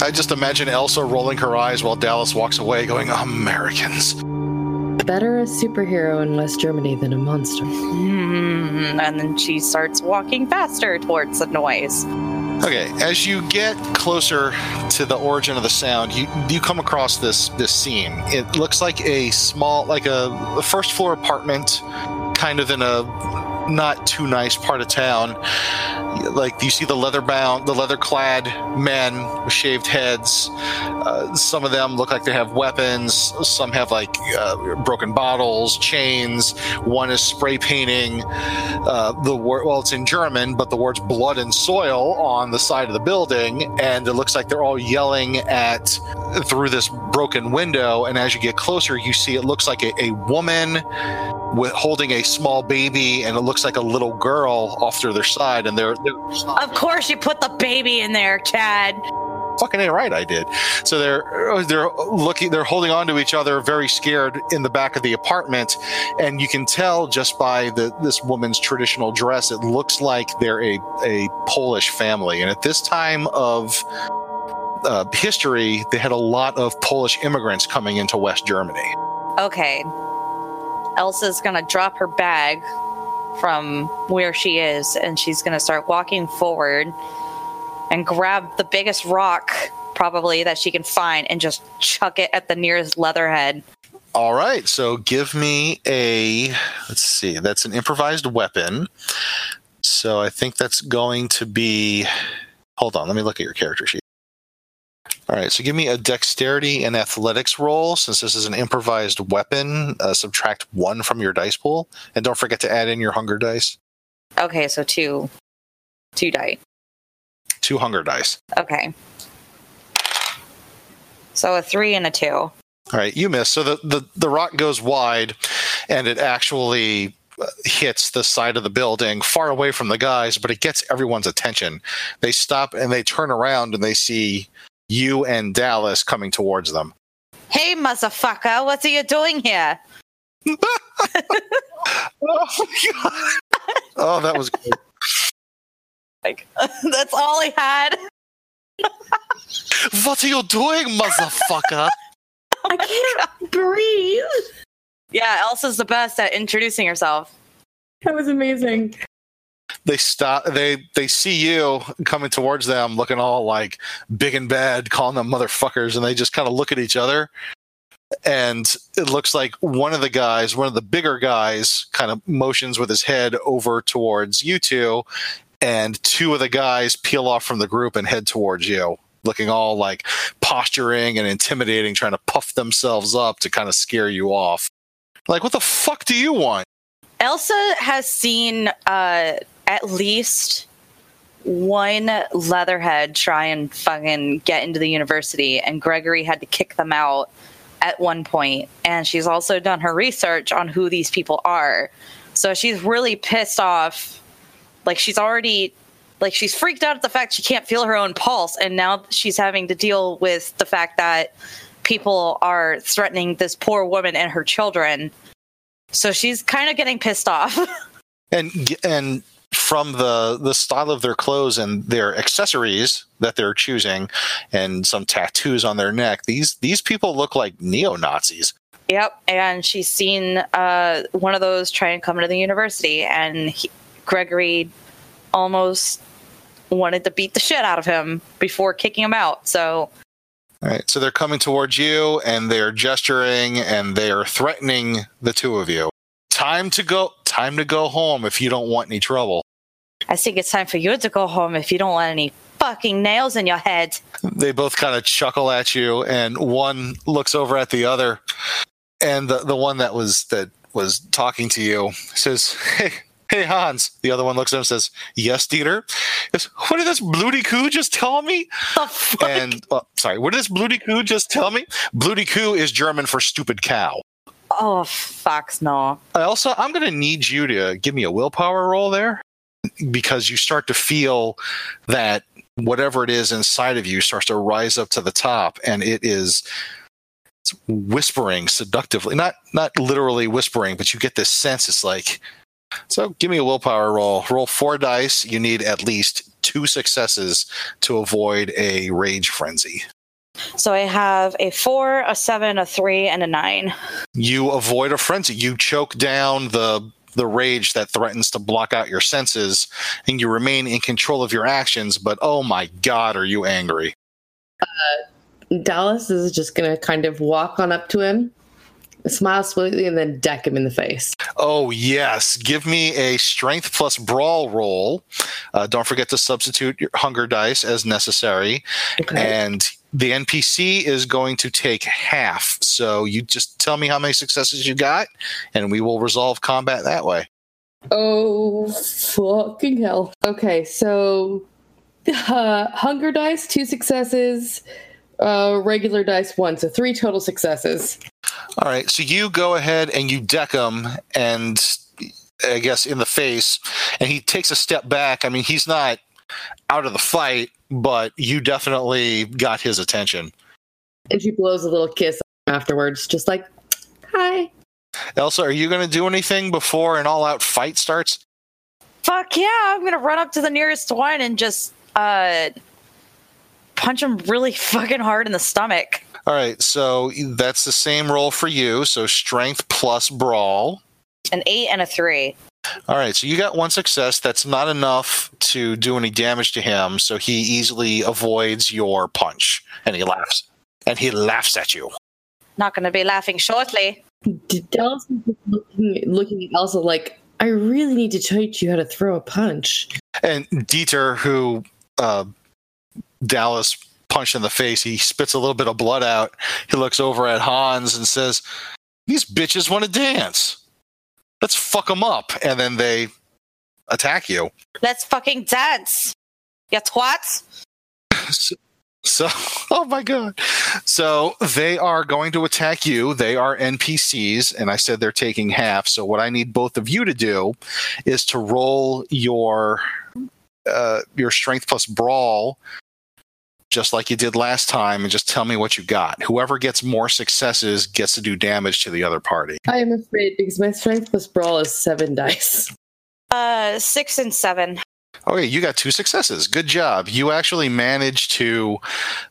I just imagine Elsa rolling her eyes while Dallas walks away going, Americans. Better a superhero in West Germany than a monster. Mm-hmm. And then she starts walking faster towards the noise. Okay, as you get closer to the origin of the sound, you come across this scene. It looks like a small, like a first floor apartment, kind of in a not too nice part of town. Like you see the leather clad men with shaved heads. Some of them look like they have weapons. Some have like broken bottles, chains. One is spray painting the word. Well, it's in German, but the words "blood" and "soil" on the side of the building, and it looks like they're all yelling at through this broken window. And as you get closer, you see it looks like a woman holding a small baby, and it looks like a little girl off to their side, and they're of course you put the baby in there, Chad. Fucking ain't right, I did. So they're holding on to each other, very scared, in the back of the apartment, and you can tell just by this woman's traditional dress, it looks like they're a Polish family, and at this time of history, they had a lot of Polish immigrants coming into West Germany. Okay. Elsa's going to drop her bag from where she is, and she's going to start walking forward and grab the biggest rock, probably, that she can find and just chuck it at the nearest leatherhead. All right, so give me a, let's see, that's an improvised weapon. So I think that's going to be, hold on, let me look at your character sheet. All right, so give me a dexterity and athletics roll. Since this is an improvised weapon, subtract 1 from your dice pool. And don't forget to add in your hunger dice. Okay, so 2. 2 die. 2 hunger dice. Okay. So a 3 and a 2. All right, you miss. So the rock goes wide, and it actually hits the side of the building far away from the guys, but it gets everyone's attention. They stop, and they turn around, and they see you and Dallas coming towards them. Hey, motherfucker, what are you doing here? Oh, God. Oh, that was good. Like, that's all I had. What are you doing, motherfucker? I can't breathe. Yeah, Elsa's the best at introducing herself. That was amazing. They stop. They see you coming towards them, looking all like big and bad, calling them motherfuckers, and they just kind of look at each other. And it looks like one of the guys, one of the bigger guys, kind of motions with his head over towards you two, and two of the guys peel off from the group and head towards you, looking all like posturing and intimidating, trying to puff themselves up to kind of scare you off. Like, what the fuck do you want? Elsa has seen at least one leatherhead try and fucking get into the university, and Gregory had to kick them out at one point. And she's also done her research on who these people are. So she's really pissed off. Like, she's already, like, she's freaked out at the fact she can't feel her own pulse, and now she's having to deal with the fact that people are threatening this poor woman and her children. So she's kind of getting pissed off. And from the style of their clothes and their accessories that they're choosing, and some tattoos on their neck, these people look like neo-Nazis. Yep, and she's seen one of those try and come into the university, and Gregory almost wanted to beat the shit out of him before kicking him out, so... All right, so they're coming towards you, and they're gesturing, and they're threatening the two of you. Time to go home if you don't want any trouble. I think it's time for you to go home if you don't want any fucking nails in your head. They both kind of chuckle at you, and one looks over at the other, and the one that was talking to you says, Hey Hans. The other one looks at him and says, yes, Dieter. What did this bloody coo just tell me? The fuck? And sorry, what did this bloody coo just tell me? Bloody coo is German for stupid cow. Oh, fucks no. Elsa, I'm going to need you to give me a willpower roll there, because you start to feel that whatever it is inside of you starts to rise up to the top, and it's whispering seductively. Not literally whispering, but you get this sense. It's like, so give me a willpower roll. Roll 4 dice. You need at least 2 successes to avoid a rage frenzy. So I have a 4, a 7, a 3, and a 9. You avoid a frenzy. You choke down the rage that threatens to block out your senses, and you remain in control of your actions, but oh my God, are you angry? Dallas is just going to kind of walk on up to him, smile sweetly, and then deck him in the face. Oh, yes. Give me a strength plus brawl roll. Don't forget to substitute your hunger dice as necessary. Okay. And the NPC is going to take half. So you just tell me how many successes you got, and we will resolve combat that way. Oh, fucking hell. Okay, so hunger dice, 2 successes. Regular dice, 1. So 3 total successes. All right, so you go ahead and you deck him, and I guess in the face, and he takes a step back. I mean, he's not out of the fight, but you definitely got his attention. And she blows a little kiss afterwards, just like, hi. Elsa, are you going to do anything before an all-out fight starts? Fuck yeah, I'm going to run up to the nearest one and just punch him really fucking hard in the stomach. All right, so that's the same roll for you. So strength plus brawl. An 8 and a 3. All right, so you got one success. That's not enough to do any damage to him, so he easily avoids your punch, and he laughs. And he laughs at you. Not going to be laughing shortly. Dallas is looking at Elsa like, I really need to teach you how to throw a punch. And Dieter, who Dallas punched in the face, he spits a little bit of blood out. He looks over at Hans and says, these bitches want to dance. Let's fuck them up. And then they attack you. Let's fucking dance. You twats. So, oh my God. So they are going to attack you. They are NPCs, and I said they're taking half. So what I need both of you to do is to roll your strength plus brawl, just like you did last time, and just tell me what you got. Whoever gets more successes gets to do damage to the other party. I am afraid because my strength plus brawl is 7 dice. 6 and 7. Okay, you got 2 successes. Good job. You actually managed to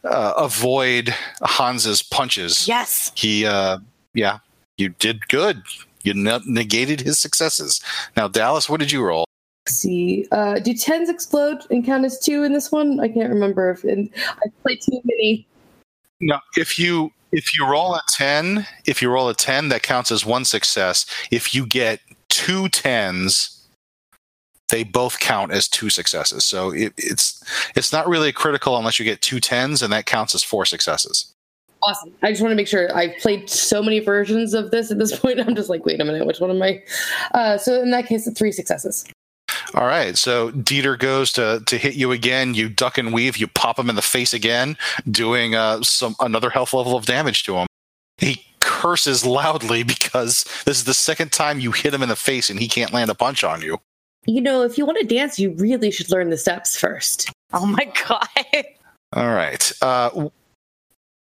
avoid Hans's punches. Yes. He, you did good. You negated his successes. Now, Dallas, what did you roll? Let's see. Do 10s explode and count as 2 in this one? I can't remember. I played too many. No, if you roll a 10, that counts as 1 success. If you get 2 10s, they both count as 2 successes. So it's not really critical unless you get 2 10s, and that counts as 4 successes. Awesome. I just want to make sure. I've played so many versions of this at this point. I'm just like, wait a minute, which one am I? So in that case, 3 successes. All right. So Dieter goes to hit you again. You duck and weave. You pop him in the face again, doing another health level of damage to him. He curses loudly because this is the second time you hit him in the face and he can't land a punch on you. You know, if you want to dance, you really should learn the steps first. Oh, my God. All right.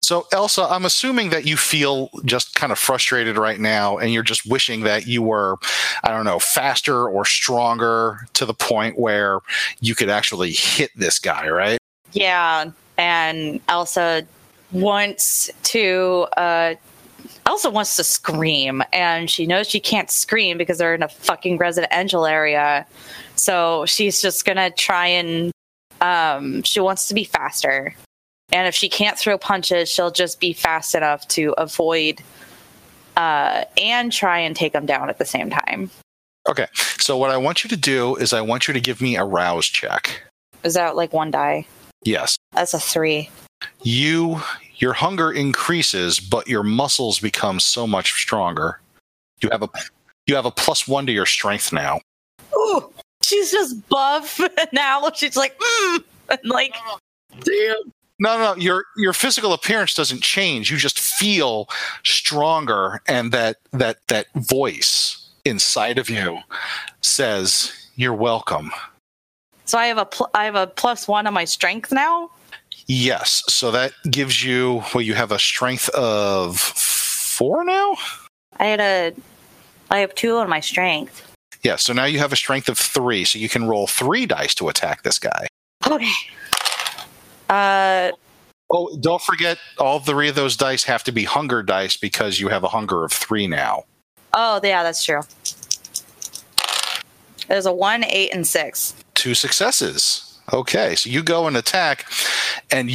So, Elsa, I'm assuming that you feel just kind of frustrated right now, and you're just wishing that you were, I don't know, faster or stronger to the point where you could actually hit this guy, right? Yeah. And Elsa wants to... Elsa wants to scream, and she knows she can't scream because they're in a fucking residential area. So she's just going to try and she wants to be faster. And if she can't throw punches, she'll just be fast enough to avoid and try and take them down at the same time. Okay. So what I want you to do is I want you to give me a rouse check. Is that like 1 die? Yes. That's a 3. Your hunger increases, but your muscles become so much stronger. You have a +1 to your strength now. Ooh, she's just buff now. She's like, and like, damn. No. Your physical appearance doesn't change. You just feel stronger, and that voice inside of you says, "You're welcome." So I have a +1 on my strength now. Yes, so that gives you, you have a strength of 4 now? I have 2 on my strength. Yeah, so now you have a strength of 3, so you can roll 3 dice to attack this guy. Okay. Don't forget, all 3 of those dice have to be hunger dice because you have a hunger of 3 now. Oh, yeah, that's true. There's a 1, 8, and 6. 2 successes. Okay, so you go and attack, and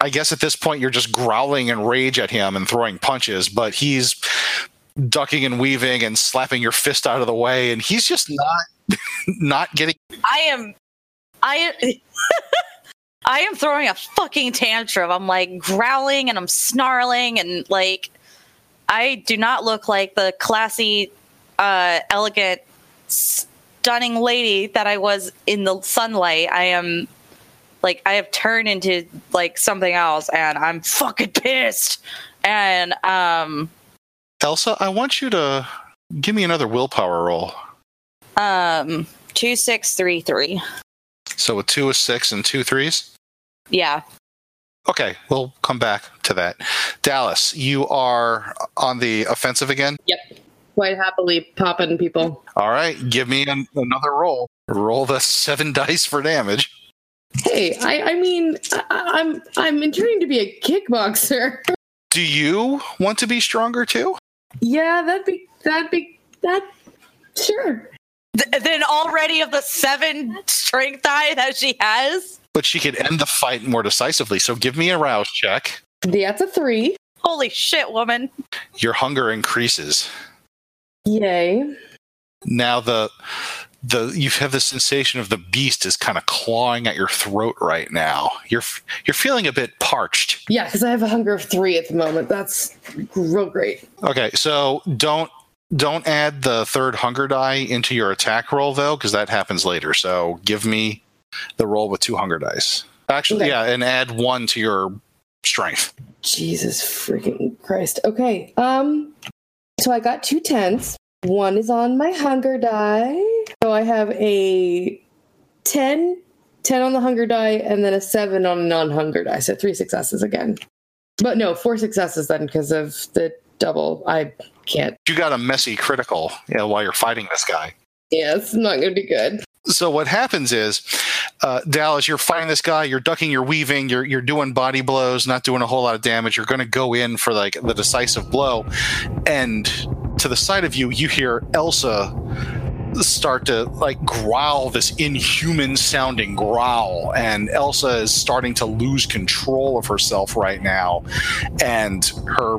I guess at this point, you're just growling in rage at him and throwing punches, but he's ducking and weaving and slapping your fist out of the way, and he's just not getting... I am throwing a fucking tantrum. I'm, like, growling, and I'm snarling, and, like, I do not look like the classy, elegant... stunning lady that I was in the sunlight. I am like, I have turned into like something else, and I'm fucking pissed. And Elsa, I want you to give me another willpower roll. 2, 6, 3, 3. So a 2, a 6, and 2 3s. Yeah. Okay, we'll come back to that. Dallas, you are on the offensive again. Yep. Quite happily popping people. All right, give me another roll. Roll the 7 dice for damage. Hey, I'm intending to be a kickboxer. Do you want to be stronger too? Yeah, that'd be that Sure. Then already of the 7 strength die that she has. But she could end the fight more decisively, so give me a rouse check. That's a 3. Holy shit, woman. Your hunger increases. Yay. Now you have the sensation of the beast is kind of clawing at your throat right now. You're feeling a bit parched. Yeah, because I have a hunger of 3 at the moment. That's real great. Okay, so don't add the 3rd hunger die into your attack roll, though, because that happens later. So give me the roll with 2 hunger dice. Actually, okay. Yeah, and add 1 to your strength. Jesus freaking Christ. Okay, so I got 2 tens. 1 is on my hunger die. So I have a 10 on the hunger die, and then a 7 on a non-hunger die. So 3 successes again. But no, 4 successes then because of the double. I can't. You got a messy critical while you're fighting this guy. Yeah, it's not going to be good. So what happens is, Dallas, you're fighting this guy, you're ducking, you're weaving, you're doing body blows, not doing a whole lot of damage. You're going to go in for like the decisive blow. And to the side of you, you hear Elsa start to like growl, this inhuman sounding growl, and Elsa is starting to lose control of herself right now, and her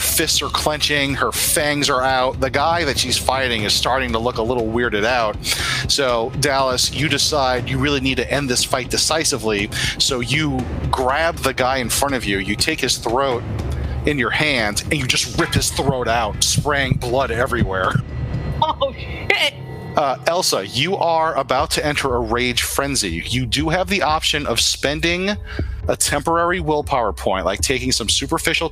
fists are clenching, her fangs are out. The guy that she's fighting is starting to look a little weirded out. So Dallas, you decide you really need to end this fight decisively, so you grab the guy in front of you, you take his throat in your hand, and you just rip his throat out, spraying blood everywhere. Oh, shit. Elsa, you are about to enter a rage frenzy. You do have the option of spending a temporary willpower point, like taking some superficial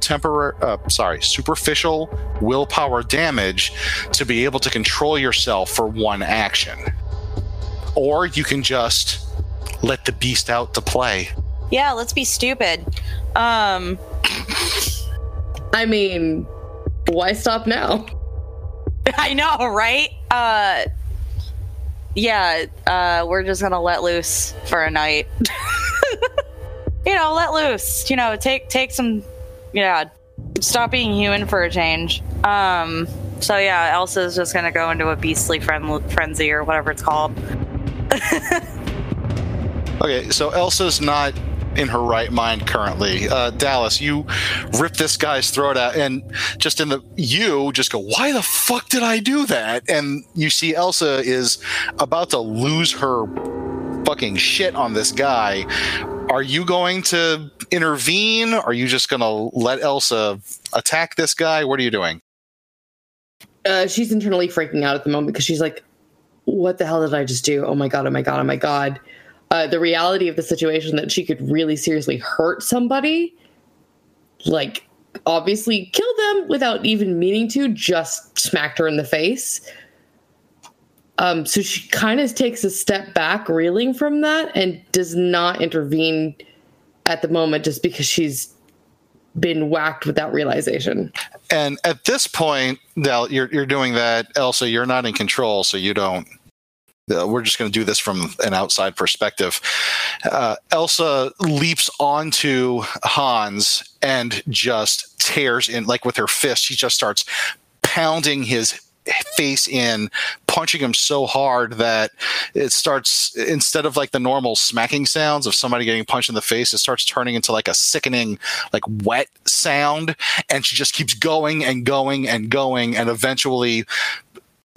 willpower damage to be able to control yourself for 1 action. Or you can just let the beast out to play. Yeah, let's be stupid. I mean, why stop now? I know, right? We're just gonna let loose for a night. Let loose. Take some. Stop being human for a change. Elsa's just gonna go into a beastly frenzy or whatever it's called. Okay, so Elsa's not in her right mind currently. Dallas, you rip this guy's throat out, and you just go, why the fuck did I do that? And you see Elsa is about to lose her fucking shit on this guy. Are you going to intervene? Are you just going to let Elsa attack this guy? What are you doing? She's internally freaking out at the moment because she's like, what the hell did I just do? Oh my God, oh my God, oh my God. The reality of the situation that she could really seriously hurt somebody, like obviously kill them without even meaning to, just smacked her in the face. So she kind of takes a step back, reeling from that, and does not intervene at the moment just because she's been whacked without realization. And at this point, Dal, you're doing that. Elsa, you're not in control, so you don't. We're just going to do this from an outside perspective. Elsa leaps onto Hans and just tears in, like with her fist, she just starts pounding his face in, punching him so hard that it starts, instead of like the normal smacking sounds of somebody getting punched in the face, it starts turning into like a sickening, like wet sound. And she just keeps going and going and going, and eventually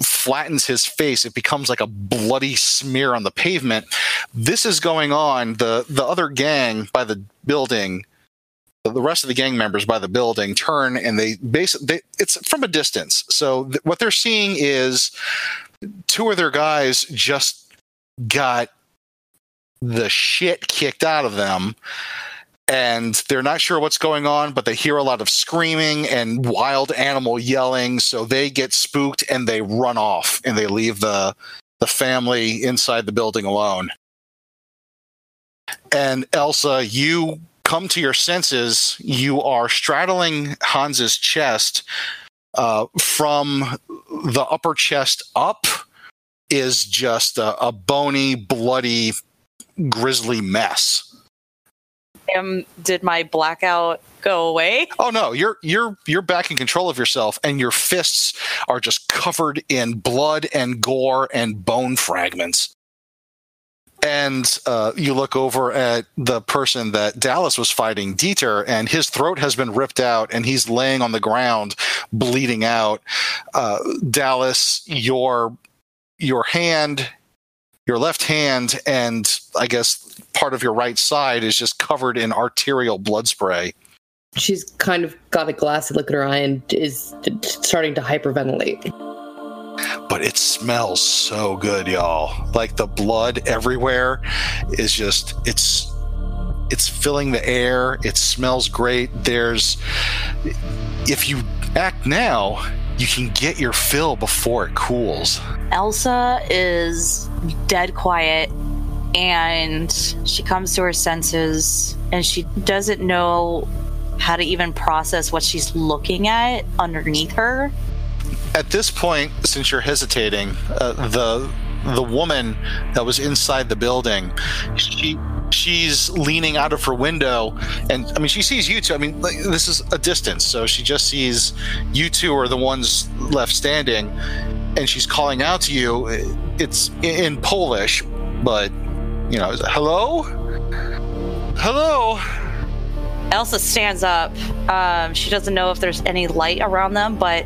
flattens his face. It becomes like a bloody smear on the pavement. This is going on. The other gang by the building, the rest of the gang members by the building turn, and they basically, it's from a distance. So what they're seeing is 2 of their guys just got the shit kicked out of them. And they're not sure what's going on, but they hear a lot of screaming and wild animal yelling. So they get spooked and they run off, and they leave the family inside the building alone. And Elsa, you come to your senses. You are straddling Hans's chest. From the upper chest up is just a bony, bloody, grisly mess. am, did my blackout go away? Oh no, you're back in control of yourself, and your fists are just covered in blood and gore and bone fragments. And you look over at the person that Dallas was fighting, Dieter, and his throat has been ripped out, and he's laying on the ground, bleeding out. Dallas, your hand, your left hand, and I guess part of your right side is just covered in arterial blood spray. She's kind of got a glassy look in her eye and is starting to hyperventilate. But it smells so good, y'all. Like the blood everywhere is just, it's filling the air. It smells great. There's, if you act now, you can get your fill before it cools. Elsa is dead quiet, and she comes to her senses, and she doesn't know how to even process what she's looking at underneath her. At this point, since you're hesitating, the woman that was inside the building, she's leaning out of her window, and I mean, she sees you two. I mean, like, this is a distance, so she just sees you two are the ones left standing, and she's calling out to you. It's in Polish, but you know, hello, hello. Elsa stands up. She doesn't know if there's any light around them, but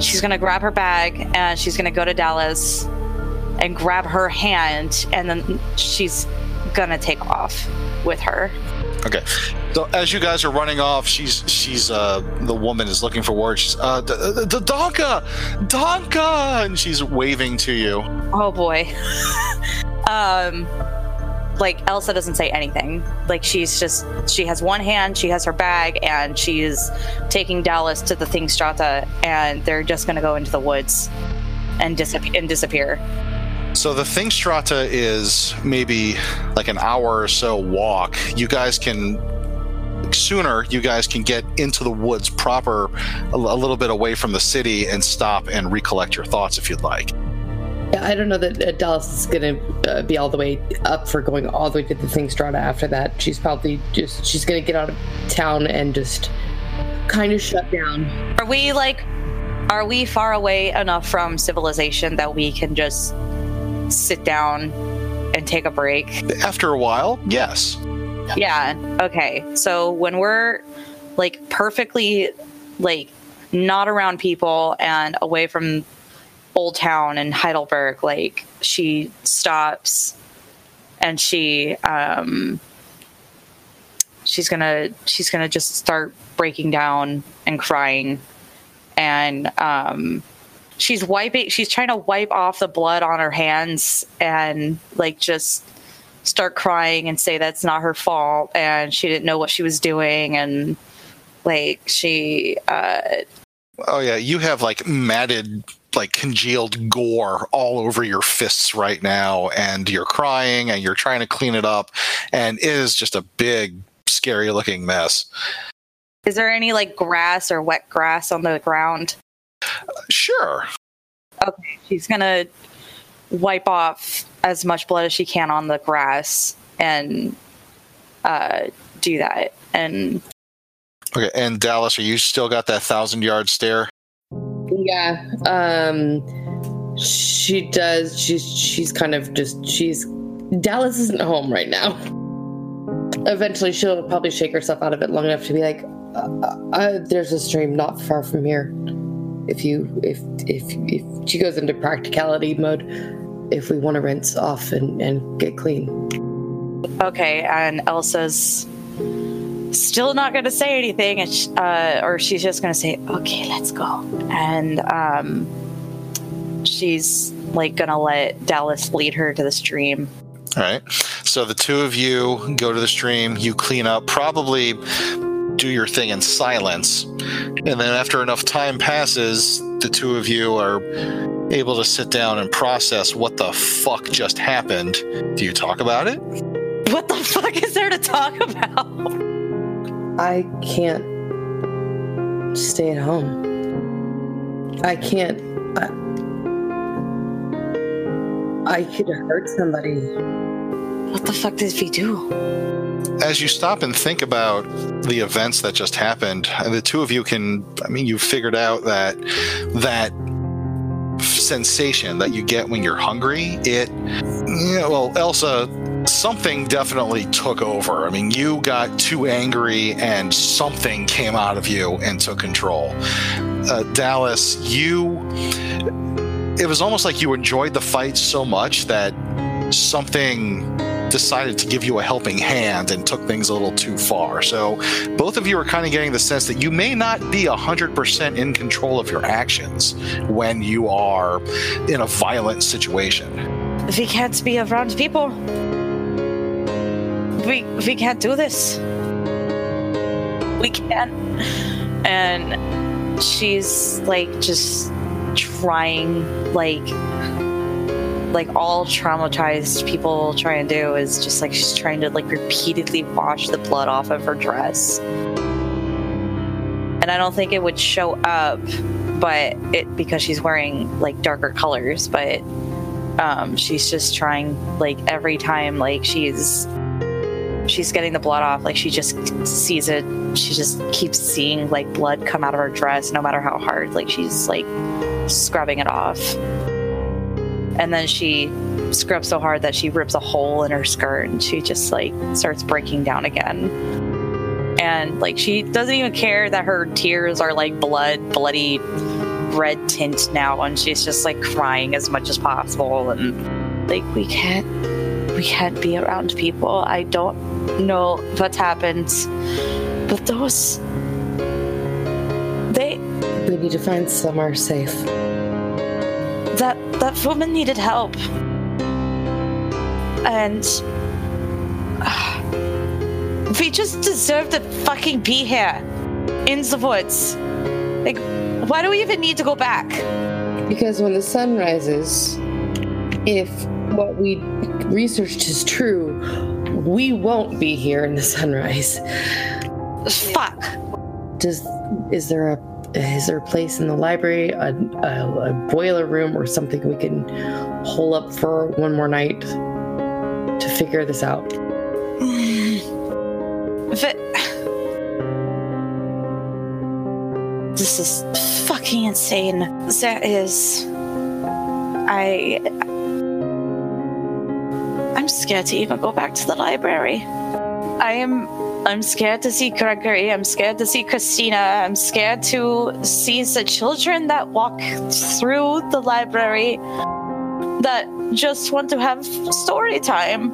she's going to grab her bag, and she's going to go to Dallas and grab her hand, and then she's going to take off with her. Okay. So as you guys are running off, she's the woman is looking for words. She's, Donka! Donka! And she's waving to you. Oh, boy. Like, Elsa doesn't say anything. Like, she's just, she has one hand, she has her bag, and she's taking Dallas to the Thingstätte, and they're just going to go into the woods and disappear. So the Thingstätte is maybe like an hour or so walk. You guys can get into the woods proper, a little bit away from the city, and stop and recollect your thoughts if you'd like. I don't know that Dallas is going to be all the way up for going all the way to the Thingstätte after that. She's probably just, she's going to get out of town and just kind of shut down. Are we far away enough from civilization that we can just sit down and take a break? After a while, yes. Yeah, okay. So when we're, like, perfectly, like, not around people and away from Old Town in Heidelberg, like, she stops, and she's gonna just start breaking down and crying, and she's trying to wipe off the blood on her hands, and like just start crying and say that's not her fault, and she didn't know what she was doing, and like she oh yeah, you have like matted, like congealed gore all over your fists right now, and you're crying and you're trying to clean it up, and it is just a big, scary looking mess. Is there any like grass or wet grass on the ground? Sure. Okay, she's gonna wipe off as much blood as she can on the grass and do that. And okay, and Dallas, are you still got that 1,000-yard stare? Yeah, she does. She's kind of just, she's, Dallas isn't home right now. Eventually she'll probably shake herself out of it long enough to be like, there's a stream not far from here. If she goes into practicality mode, if we want to rinse off and get clean. Okay, and Elsa's still not going to say anything, and or she's just going to say, okay, let's go. And she's like going to let Dallas lead her to the stream. All right. So the two of you go to the stream, you clean up, probably do your thing in silence. And then after enough time passes, the two of you are able to sit down and process what the fuck just happened. Do you talk about it? What the fuck is there to talk about? I can't stay at home. I can't. I could hurt somebody. What the the fuck did we do? As you stop and think about the events that just happened, the two of you can, I mean, you figured out that that sensation that you get when you're hungry, it, you know, well, Elsa, something definitely took over. I mean, you got too angry and something came out of you and took control. Dallas, you, it was almost like you enjoyed the fight so much that something decided to give you a helping hand and took things a little too far. So both of you are kind of getting the sense that you may not be 100% in control of your actions when you are in a violent situation. We can't be around people. We can't do this. We can't. And she's like just trying, like all traumatized people try and do is just like she's trying to like repeatedly wash the blood off of her dress. And I don't think it would show up, but it because she's wearing like darker colors, but she's just trying like every time like she's getting the blood off, like she just sees it, she just keeps seeing like blood come out of her dress no matter how hard like she's like scrubbing it off. And then she scrubs so hard that she rips a hole in her skirt and she just like starts breaking down again. And like she doesn't even care that her tears are like bloody red tint now, and she's just like crying as much as possible. And like we can't be around people. I don't know what's happened, but those we need to find somewhere safe. That woman needed help, and we just deserve to fucking be here in the woods. Like, why do we even need to go back? Because when the sun rises, if what we researched is true, we won't be here in the sunrise. Fuck. Is there a place in the library, a boiler room or something we can hole up for one more night to figure this out? This is fucking insane. That is... I'm scared to even go back to the library. I'm scared to see Gregory. I'm scared to see Christina. I'm scared to see the children that walk through the library that just want to have story time.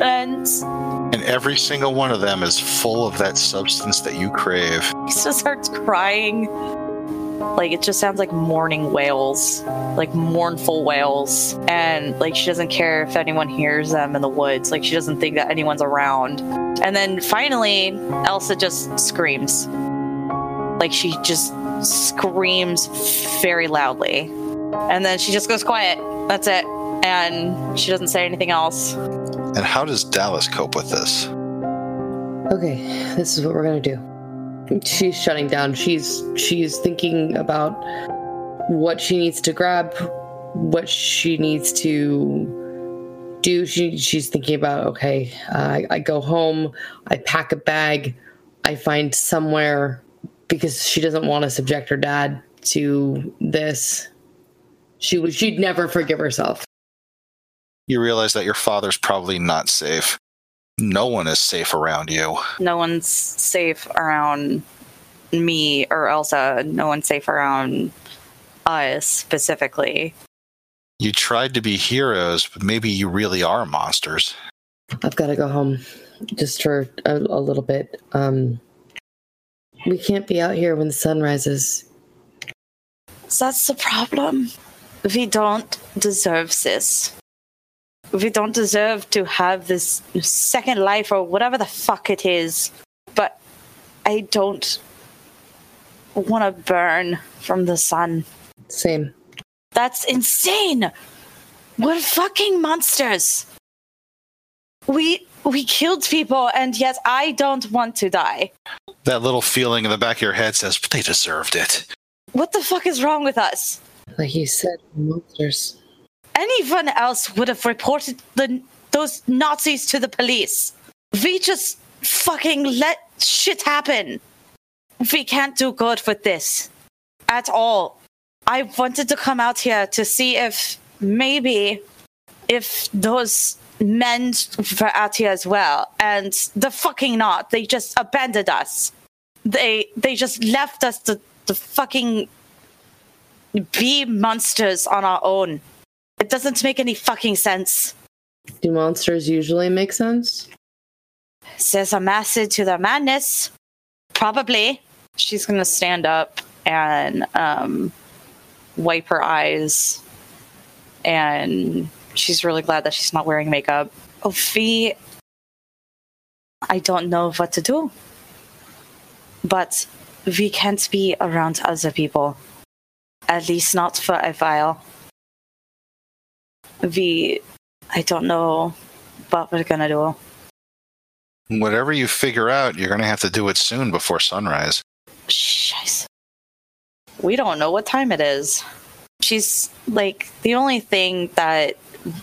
And every single one of them is full of that substance that you crave. He just starts crying. Like, it just sounds like mourning wails, like mournful wails. And like, she doesn't care if anyone hears them in the woods. Like, she doesn't think that anyone's around. And then finally, Elsa just screams. Like, she just screams very loudly. And then she just goes quiet. That's it. And she doesn't say anything else. And how does Dallas cope with this? Okay, this is what we're going to do. She's shutting down. She's thinking about what she needs to grab, what she needs to do. She's thinking about, okay, I go home, I pack a bag, I find somewhere, because she doesn't want to subject her dad to this. She'd never forgive herself. You realize that your father's probably not safe. No one is safe around you. No one's safe around me or Elsa. No one's safe around us specifically. You tried to be heroes, but maybe you really are monsters. I've got to go home just for a little bit. We can't be out here when the sun rises. That's the problem. We don't deserve this. We don't deserve to have this second life or whatever the fuck it is. But I don't want to burn from the sun. Same. That's insane. We're fucking monsters. We killed people, and yet I don't want to die. That little feeling in the back of your head says, but they deserved it. What the fuck is wrong with us? Like you said, monsters. Anyone else would have reported the those Nazis to the police. We just fucking let shit happen. We can't do good with this at all. I wanted to come out here to see if maybe if those men were out here as well, and the fucking not. They just abandoned us. They just left us to fucking be monsters on our own. It doesn't make any fucking sense. Do monsters usually make sense? There's a message to their madness. Probably. She's going to stand up and wipe her eyes. And she's really glad that she's not wearing makeup. Ophi, I don't know what to do. But we can't be around other people. At least not for a while. I don't know what we're going to do. Whatever you figure out, you're going to have to do it soon before sunrise. Jeez. We don't know what time it is. She's, like, the only thing that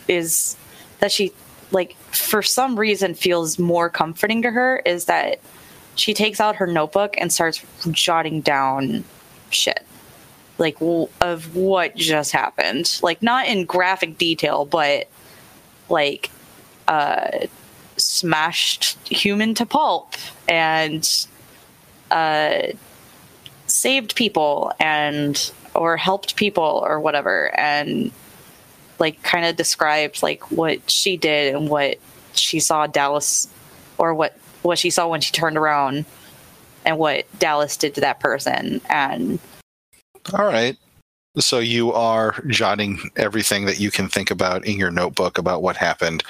is that she, like, for some reason feels more comforting to her is that she takes out her notebook and starts jotting down shit. Like, of what just happened. Like, not in graphic detail, but, like, smashed human to pulp and saved people and or helped people or whatever, and like kind of described like what she did and what she saw Dallas or what she saw when she turned around and what Dallas did to that person. And all right, so you are jotting everything that you can think about in your notebook about what happened,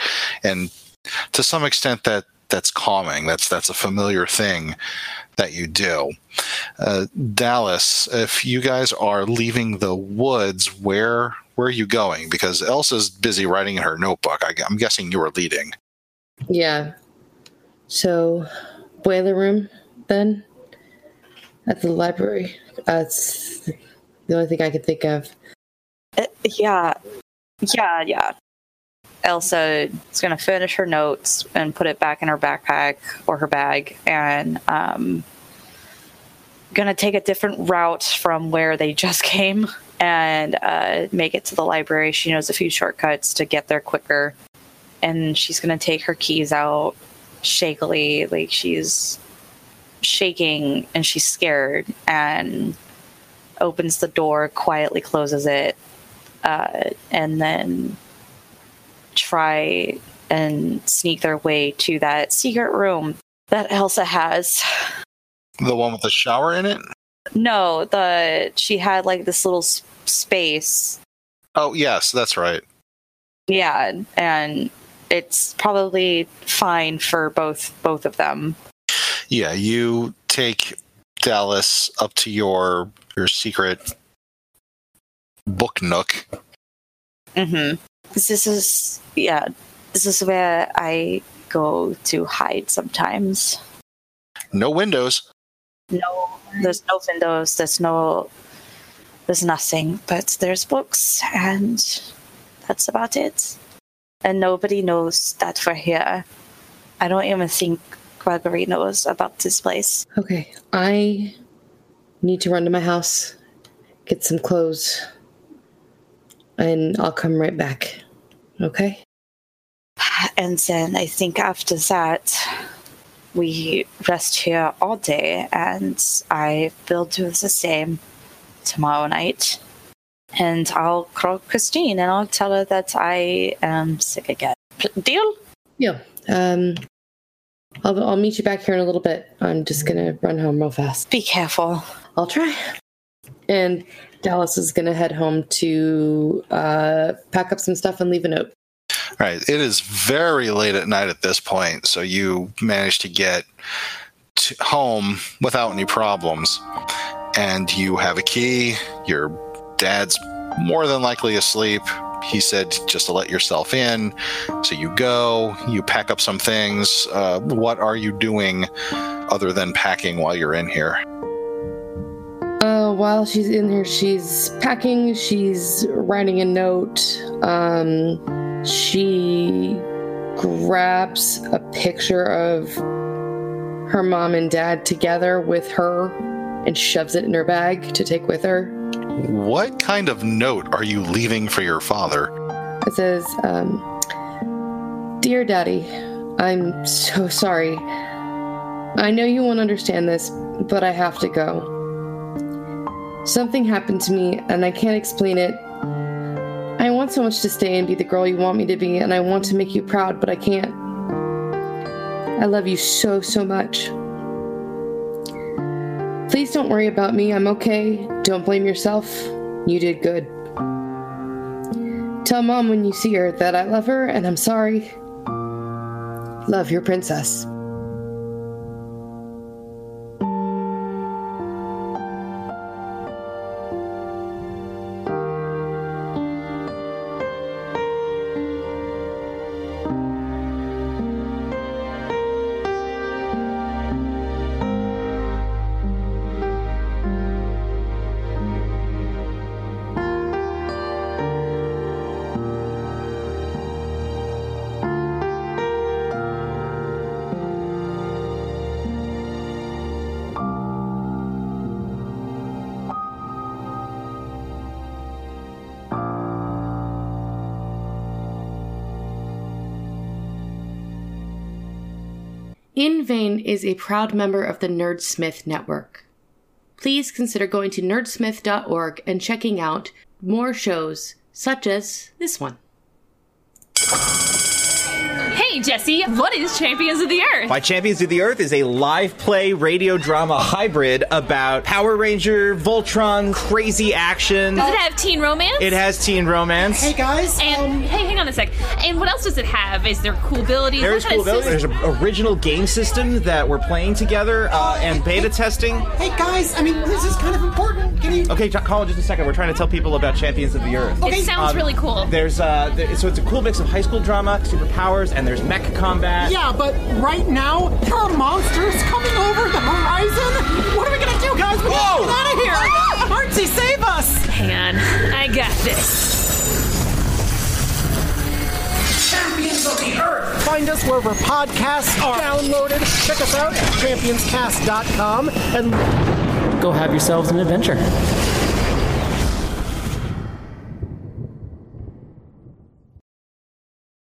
and to some extent, that's calming. That's a familiar thing that you do. Dallas, if you guys are leaving the woods, where are you going? Because Elsa's busy writing in her notebook. I'm guessing you are leading. Yeah. So, boiler room, then? At the library. That's the only thing I could think of. Yeah. Elsa is going to finish her notes and put it back in her backpack or her bag, and going to take a different route from where they just came and make it to the library. She knows a few shortcuts to get there quicker, and she's going to take her keys out shakily, like she's shaking and she's scared, and opens the door, quietly closes it, and then try and sneak their way to that secret room that Elsa has. The one with the shower in it? No, she had like this little space. Oh, yes, that's right. Yeah, and it's probably fine for both of them. Yeah, you take Dallas up to your secret book nook. Mm-hmm. This is where I go to hide sometimes. No windows. No, there's no windows. There's nothing, but there's books, and that's about it. And nobody knows that we're here. I don't even think Gregory knows about this place. Okay, I need to run to my house, get some clothes, and I'll come right back. Okay. And then I think after that, we rest here all day, and I will do the same tomorrow night. And I'll call Christine, and I'll tell her that I am sick again. Deal? Yeah. I'll meet you back here in a little bit. I'm just going to run home real fast. Be careful. I'll try. And Dallas is going to head home to pack up some stuff and leave a note. All right. It is very late at night at this point, so you managed to get home without any problems. And you have a key. Your dad's more than likely asleep. He said just to let yourself in. So you go. You pack up some things. What are you doing other than packing while you're in here? While she's in here, she's packing, she's writing a note, she grabs a picture of her mom and dad together with her and shoves it in her bag to take with her. What kind of note are you leaving for your father? It says, Dear Daddy, I'm so sorry. I know you won't understand this, but I have to go. Something happened to me, and I can't explain it. I want so much to stay and be the girl you want me to be, and I want to make you proud, but I can't. I love you so, so much. Please don't worry about me. I'm okay. Don't blame yourself. You did good. Tell Mom when you see her that I love her, and I'm sorry. Love, your princess. In Vain is a proud member of the NerdSmith network. Please consider going to nerdsmith.org and checking out more shows such as this one. Hey, Jesse, what is Champions of the Earth? Why, Champions of the Earth is a live play radio drama hybrid about Power Ranger, Voltron, crazy action. Does it have teen romance? It has teen romance. Hey, guys. And hey, hang on a sec. And what else does it have? Is there cool abilities? There's cool abilities. There's an original game system that we're playing together and beta testing. Hey, guys, I mean, this is kind of important. Can you... Okay, Colin, just a second. We're trying to tell people about Champions of the Earth. Okay. It sounds really cool. So it's a cool mix of high school drama, superpowers, and there's mech combat. Yeah, but right now, there are monsters coming over the horizon. What are we going to do, guys? We got to get out of here. Ah! Artsy, save us. Hang on. I got this. Champions of the Earth. Find us wherever podcasts are downloaded. Check us out at championscast.com and go have yourselves an adventure.